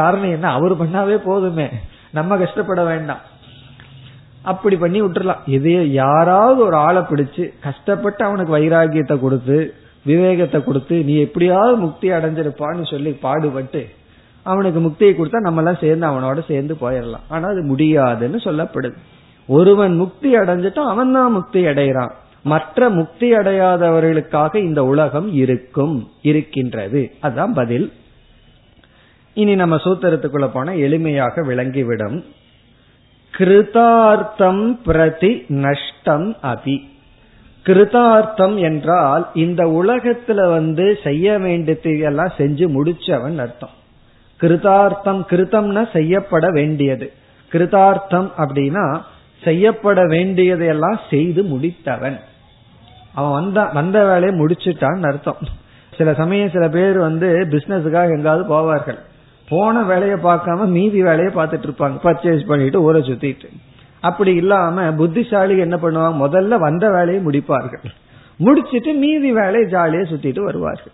காரணம் என்ன, அவரு பண்ணாவே போதுமே, நம்ம கஷ்டப்பட வேண்டாம், அப்படி பண்ணி விட்டுறலாம். இதையே யாராவது ஒரு ஆளை பிடிச்சு கஷ்டப்பட்டு அவனுக்கு வைராகியத்தை கொடுத்து விவேகத்தை கொடுத்து நீ எப்படியாவது முக்தி அடைஞ்சிருப்பான்னு சொல்லி பாடுபட்டு அவனுக்கு முக்தியை கொடுத்தா நம்ம எல்லாம் சேர்ந்து அவனோட சேர்ந்து போயிடலாம். ஆனா அது முடியாதுன்னு சொல்லப்படுது. ஒருவன் முக்தி அடைஞ்சிட்டா அவன் தான் முக்தி அடைகிறான், மற்ற முக்தி அடையாதவர்களுக்காக இந்த உலகம் இருக்கும் இருக்கின்றது. அதான் பதில். இனி நம்ம சூத்திரத்துக்குள்ள போனா எளிமையாக விளங்கிவிடும். கிருதார்த்தம் பிரதி நஷ்டம் அபி. கிருதார்த்தம் என்றால் இந்த உலகத்துல வந்து செய்ய வேண்டியதெல்லாம் செஞ்சு முடிச்சவன் அர்த்தம். கிருதார்த்தம், கிருதம்னா செய்யப்பட வேண்டியது, கிருதார்த்தம் அப்படின்னா செய்யப்பட வேண்டியதையெல்லாம் செய்து முடித்தவன். அவன் வந்த வந்த வேலையை முடிச்சுட்டான்னு அர்த்தம். சில சமயம் சில பேர் வந்து பிசினஸுக்காக எங்காவது போவார்கள், போன வேலையை பார்க்காம மீதி வேலையை பார்த்துட்டு இருப்பாங்க, பர்ச்சேஸ் பண்ணிட்டு ஊரை சுத்திட்டு. அப்படி இல்லாம புத்திசாலி என்ன பண்ணுவாங்க, முதல்ல வந்த வேலையை முடிப்பார்கள், முடிச்சிட்டு மீதி வேலையை ஜாலியை சுத்திட்டு வருவார்கள்.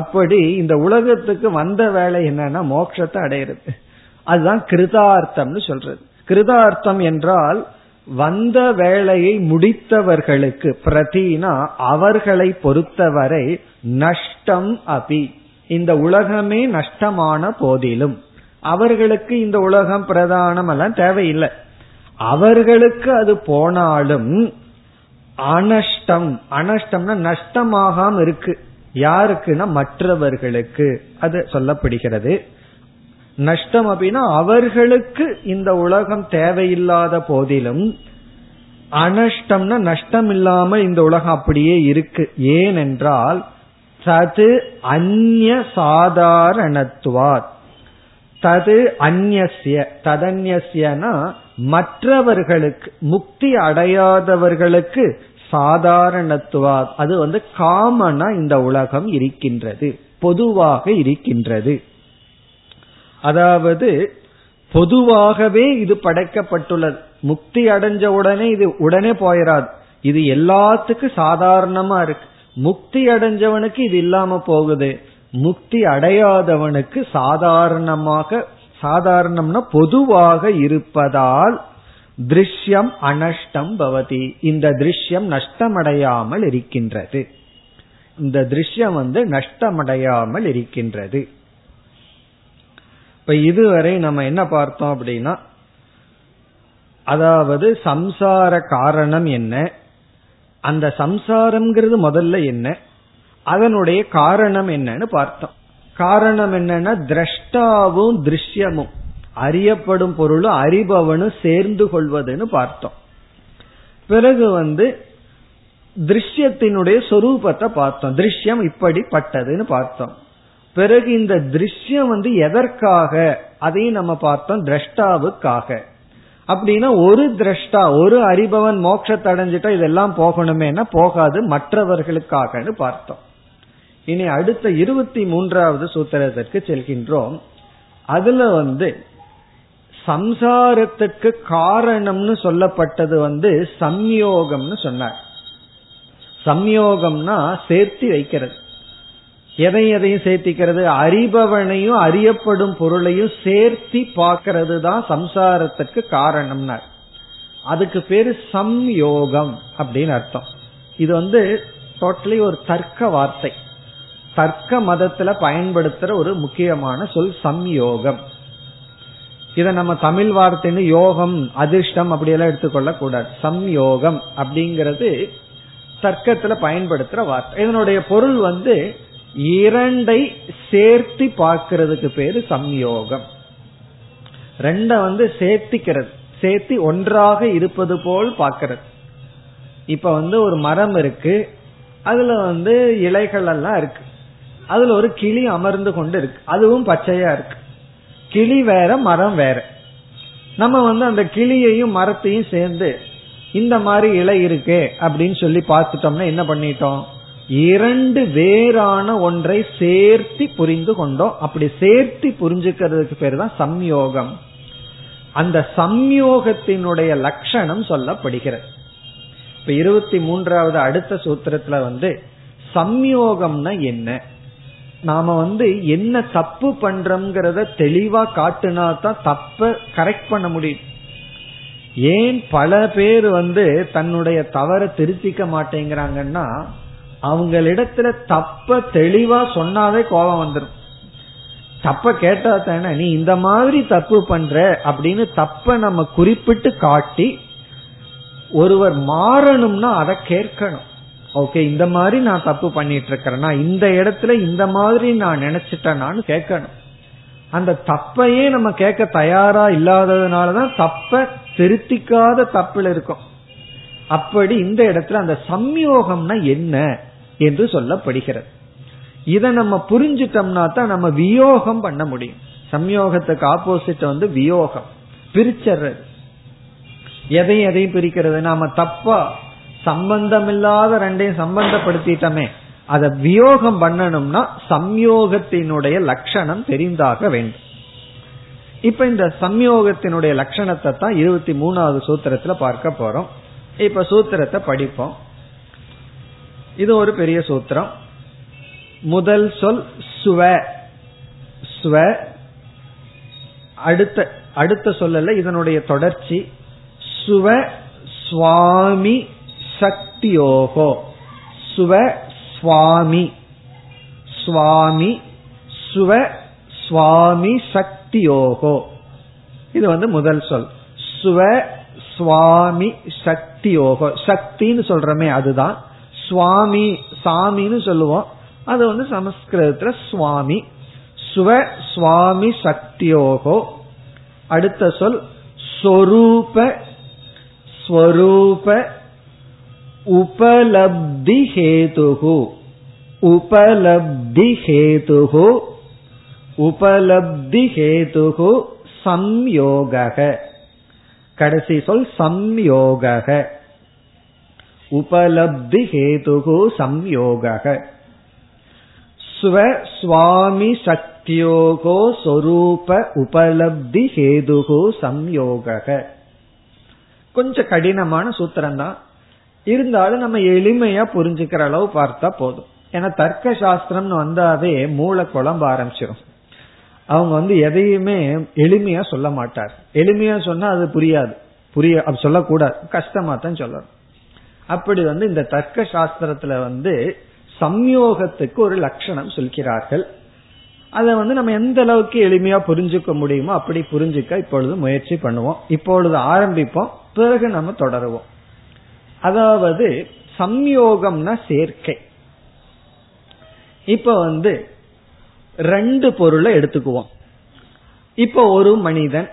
அப்படி இந்த உலகத்துக்கு வந்த வேலை என்னன்னா மோட்சத்தை அடையிறது, அதுதான் கிருதார்த்தம்னு சொல்றது. கிருதார்த்தம் என்றால் வந்த வேலையை முடித்தவர்களுக்கு, பிரதினா அவர்களை பொறுத்தவரை, நஷ்டம் அபி இந்த உலகமே நஷ்டமான போதிலும் அவர்களுக்கு இந்த உலகம் பிரதானம் எல்லாம் தேவையில்லை, அவர்களுக்கு அது போனாலும் அனஷ்டம். அனஷ்டம்னா நஷ்டமாகாம இருக்கு, யாருக்குன்னா மற்றவர்களுக்கு அது சொல்லப்படுகிறது. நஷ்டம் அப்படின்னா அவர்களுக்கு இந்த உலகம் தேவையில்லாத போதிலும் அனஷ்டம்னா நஷ்டம் இல்லாம இந்த உலகம் அப்படியே இருக்கு. ஏனென்றால் தது அந்நிய சாதாரணத்துவார், தது அந்நியஸ்ய, ததன்யஸ்யனா மற்றவர்களுக்கு, முக்தி அடையாதவர்களுக்கு சாதாரணத்துவார் அது வந்து காமனா இந்த உலகம் இருக்கின்றது, பொதுவாக இருக்கின்றது. அதாவது பொதுவாகவே இது படைக்கப்பட்டுள்ளது. முக்தி அடைஞ்ச உடனே இது உடனே போயிடாது, இது எல்லாத்துக்கும் சாதாரணமா இருக்கு. முக்தி அடைஞ்சவனுக்கு இது இல்லாம போகுது, முக்தி அடையாதவனுக்கு சாதாரணமாக, சாதாரணம்னா பொதுவாக இருப்பதால் திருஷ்யம் அனஷ்டம் பவதி, இந்த திருஷ்யம் நஷ்டமடையாமல் இருக்கின்றது, இந்த திருஷ்யம் வந்து நஷ்டமடையாமல் இருக்கின்றது. இப்ப இதுவரை நம்ம என்ன பார்த்தோம் அப்படின்னா, அதாவது சம்சார காரணம் என்ன, அந்த சம்சாரம்ங்கிறது முதல்ல என்ன, அதனுடைய காரணம் என்னன்னு பார்த்தோம். காரணம் என்னன்னா திரஷ்டாவும் திருஷ்யமும், அறியப்படும் பொருளும் அறிபவனும் சேர்ந்து கொள்வதுன்னு பார்த்தோம். பிறகு வந்து திருஷ்யத்தினுடைய சொரூபத்தை பார்த்தோம், திருஷ்யம் இப்படிப்பட்டதுன்னு பார்த்தோம். பிறகு இந்த திருஷ்யம் வந்து எதற்காக, அதையும் நம்ம பார்த்தோம், திரஷ்டாவுக்காக. அப்படின்னா ஒரு திரஷ்டா, ஒரு அறிபவன் மோட்சத்தை அடைஞ்சிட்டா இதெல்லாம் போகணுமேனா போகாது, மற்றவர்களுக்காகனு பார்த்தோம். இனி அடுத்த இருபத்தி மூன்றாவது சூத்திரத்திற்கு செல்கின்றோம். அதுல வந்து சம்சாரத்துக்கு காரணம்னு சொல்லப்பட்டது வந்து சம்யோகம்னு சொன்னார். சம்யோகம்னா சேர்த்து வைக்கிறது, எதை எதையும் சேர்த்திக்கிறது, அறிபவனையும் அறியப்படும் பொருளையும் சேர்த்தி பார்க்கறது தான் சம்சாரத்துக்கு காரணம்னா, அதுக்கு பேரு சம்யோகம் அப்படின்னு அர்த்தம். இது வந்து டோட்டலி ஒரு தர்க்க வார்த்தை, தர்க்க மதத்துல பயன்படுத்துற ஒரு முக்கியமான சொல் சம்யோகம். இத நம்ம தமிழ் வார்த்தைன்னு யோகம், அதிர்ஷ்டம் அப்படியெல்லாம் எடுத்துக்கொள்ள கூடாது. சம்யோகம் அப்படிங்கிறது தர்க்கத்துல பயன்படுத்துற வார்த்தை. இதனுடைய பொருள் வந்து இரண்டை சேர்த்து பார்க்கிறதுக்கு பேரு சம்யோகம். ரெண்ட வந்து சேர்த்திக்கிறது, சேர்த்தி ஒன்றாக இருப்பது போல் பார்க்கிறது. இப்ப வந்து ஒரு மரம் இருக்கு, அதுல வந்து இலைகள் எல்லாம் இருக்கு, அதுல ஒரு கிளி அமர்ந்து கொண்டு இருக்கு, அதுவும் பச்சையா இருக்கு. கிளி வேற, மரம் வேற. நம்ம வந்து அந்த கிளியையும் மரத்தையும் சேர்ந்து இந்த மாதிரி இலை இருக்கே அப்படின்னு சொல்லி பார்த்துட்டோம்னா என்ன பண்ணிட்டோம், இரண்டு வேறான ஒன்றை சேர்த்தி புரிந்து கொண்டோம். அப்படி சேர்த்தி புரிஞ்சுக்கிறதுக்கு பேர் தான் சம்யோகம். அந்த சம்யோகத்தினுடைய லட்சணம் சொல்லப்படுகிறது. இப்ப இருபத்தி மூன்றாவது அடுத்த சூத்திரத்துல வந்து சம்யோகம்னா என்ன, நாம வந்து என்ன தப்பு பண்றோம்ங்கிறத தெளிவா காட்டுனா தான் தப்ப கரெக்ட் பண்ண முடியும். ஏன் பல பேர் வந்து தன்னுடைய தவறை திருத்திக்க மாட்டேங்கிறாங்கன்னா, அவங்களிடத்துல தப்ப தெளிவா சொன்னாவே கோபம் வந்துடும். தப்ப கேட்டா தானே நீ இந்த மாதிரி தப்பு பண்ற அப்படின்னு தப்ப நம்ம குறிப்பிட்டு காட்டி, ஒருவர் மாறணும்னா அதை கேட்கணும். ஓகே, இந்த மாதிரி நான் தப்பு பண்ணிட்டு இருக்கிறேன்னா, இந்த இடத்துல இந்த மாதிரி நான் நினைச்சிட்டேனான்னு கேட்கணும். அந்த தப்பையே நம்ம கேட்க தயாரா இல்லாததுனாலதான் தப்ப திருத்திக்காத தப்புல இருக்கும். அப்படி இந்த இடத்துல அந்த சம்யோகம்னா என்ன என்று சொல்லப்படுகிறது. இதை நம்ம புரிஞ்சிட்டோம்னா தான் நம்ம வியோகம் பண்ண முடியும். சம்யோகத்துக்கு ஆப்போசிட் வந்து வியோகம், பிரிச்சறது. எதையும் எதையும் பிரிக்கிறது. நாம தப்பா சம்பந்தம் இல்லாத ரெண்டையும் சம்பந்தப்படுத்திட்டோமே, அதை வியோகம் பண்ணணும்னா சம்யோகத்தினுடைய லட்சணம் தெரிந்தாக வேண்டும். இப்ப இந்த சம்யோகத்தினுடைய லட்சணத்தை தான் இருபத்தி மூணாவது சூத்திரத்துல பார்க்க போறோம். இப்ப சூத்திரத்தை படிப்போம். இது ஒரு பெரிய சூத்திரம். முதல் சொல் ஸ்வ, ஸ்வ. அடுத்த அடுத்த சொல்லல இதனுடைய தொடர்ச்சி சுவ சுவாமி சக்தியோகோ. சுவ சுவாமி, சுவாமி, சுவ சுவாமி சக்தியோகோ. இது வந்து முதல் சொல். சுவ சுவாமி சக்தியோகோ, சக்தின்னு சொல்றமே அதுதான். சுவாமி, சாமின்னு சொல்லுவோம், அது வந்து சமஸ்கிருதத்துல சுவாமி. சுவ சுவாமி சக்தியோகோ. அடுத்த சொல் ஸ்வரூப, ஸ்வரூப உபலப்தி ஹேதுஹு, உபலப்தி ஹேதுஹு, உபலப்தி ஹேதுஹு சம்யோகஹ. கடைசி சொல் சம்யோகஹ, உபலப்தி ஹேதுஹு சம்யோகஹ. ஸ்வ சுவாமி சத்யோகோ சொரூப உபலப்தி ஹேதுகோ சம்யோக. கொஞ்சம் கடினமான சூத்திரம் தான், இருந்தாலும் நம்ம எளிமையா புரிஞ்சுக்கிற அளவு பார்த்தா போதும். ஏன்னா தர்க்க சாஸ்திரம்னு வந்தாவே மூளை குழம்ப ஆரம்பிச்சிடும். அவங்க வந்து எதையுமே எளிமையா சொல்ல மாட்டார். எளிமையா சொன்னா அது புரியாது, புரிய சொல்லக்கூடாது, கஷ்டமா தான் சொல்லணும். அப்படி வந்து இந்த தர்க்க சாஸ்திரத்துல வந்து சம்யோகத்துக்கு ஒரு லட்சணம் சொல்கிறார்கள். அதை வந்து நம்ம எந்த அளவுக்கு எளிமையா புரிஞ்சுக்க முடியுமோ அப்படி புரிஞ்சுக்க இப்பொழுது முயற்சி பண்ணுவோம். இப்பொழுது ஆரம்பிப்போம், பிறகு நம்ம தொடருவோம். அதாவது சம்யோகம்னா சேர்க்கை. இப்ப வந்து ரெண்டு பொருளை எடுத்துக்குவோம். இப்ப ஒரு மனிதன்,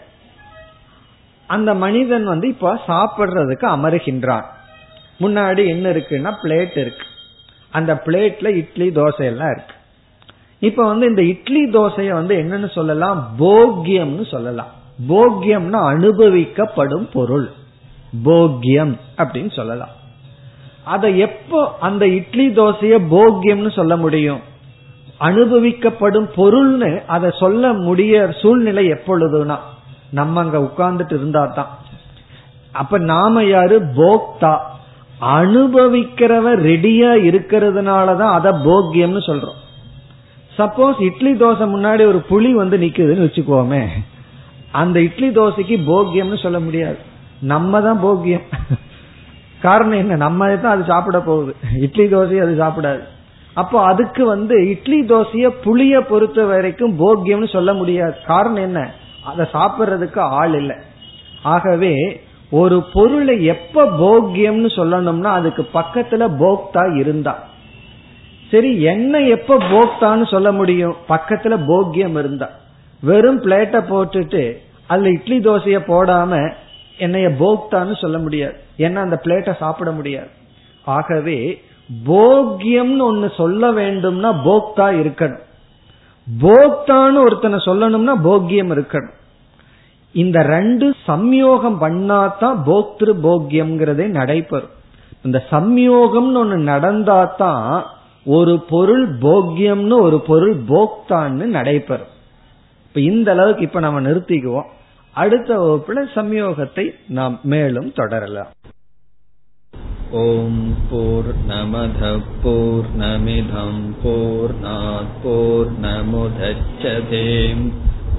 அந்த மனிதன் வந்து இப்ப சாப்பிடுறதுக்கு அமருகின்றான். முன்னாடி என்ன இருக்குன்னா பிளேட் இருக்கு, அந்த பிளேட்ல இட்லி தோசை எல்லாம் இருக்கு. இப்ப வந்து இந்த இட்லி தோசைய வந்து என்னன்னு சொல்லலாம், போக்யம்னு சொல்லலாம். போக்யம்னா அனுபவிக்கப்படும் பொருள், போக்யம் அப்படின்னு சொல்லலாம். அத எப்போ அந்த இட்லி தோசைய போக்யம்னு சொல்ல முடியும், அனுபவிக்கப்படும் பொருள்னு அதை சொல்ல முடிய சூழ்நிலை எப்பொழுதுனா நம்ம அங்க உட்கார்ந்துட்டு இருந்தா தான். அப்ப நாம யாரு, போக்தா. அனுபவிக்கிறவர் ரெடியா இருக்கிறதுனாலதான் அத போக்யம்னு சொல்றோம். சப்போஸ் இட்லி தோசை முன்னாடி ஒரு புளி வந்து நிக்குதுன்னு வச்சுக்கோமே, அந்த இட்லி தோசைக்கு போக்யம்னு சொல்ல முடியாது, நம்ம தான் போக்யம். காரணம் என்ன, நம்ம தான் அது சாப்பிட போகுது, இட்லி தோசையை அது சாப்பிடாது. அப்போ அதுக்கு வந்து இட்லி தோசைய புளிய பொறுத்த வரைக்கும் போக்யம்னு சொல்ல முடியாது. காரணம் என்ன, அதை சாப்பிட்றதுக்கு ஆள் இல்லை. ஆகவே ஒரு பொருளை எப்ப போக்யம்னு சொல்லணும்னா அதுக்கு பக்கத்துல போக்தா இருந்தா சரி. என்ன எப்ப போக்தான்னு சொல்ல முடியும், பக்கத்துல போக்யம் இருந்தா. வெறும் பிளேட்டை போட்டுட்டு அதுல இட்லி தோசைய போடாம என்னைய போக்தான்னு சொல்ல முடியாது, ஏன்னா அந்த பிளேட்டை சாப்பிட முடியாது. ஆகவே போக்யம்னு ஒன்னு சொல்ல வேண்டும்னா போக்தா இருக்கணும், போக்தான்னு ஒருத்தனை சொல்லணும்னா போக்யம் இருக்கணும். இந்த ரெண்டு சம்யோகம் பண்ணாதான் போக்திரு போக்யம்ங்கிறதே நடைபெறும். இந்த சம்யோகம்னு ஒன்னு நடந்தாதான் ஒரு பொருள் போக்யம்னு ஒரு பொருள் போக்தான்னு நடைபெறும். இப்ப இந்த அளவுக்கு இப்ப நம்ம நிறுத்திக்குவோம். அடுத்த வகுப்புல சம்யோகத்தை நாம் மேலும் தொடரலாம். ஓம் பூர்ணமதః பூர்ணமிதம் பூர்ணாத் பூர்ணமுதச்யதே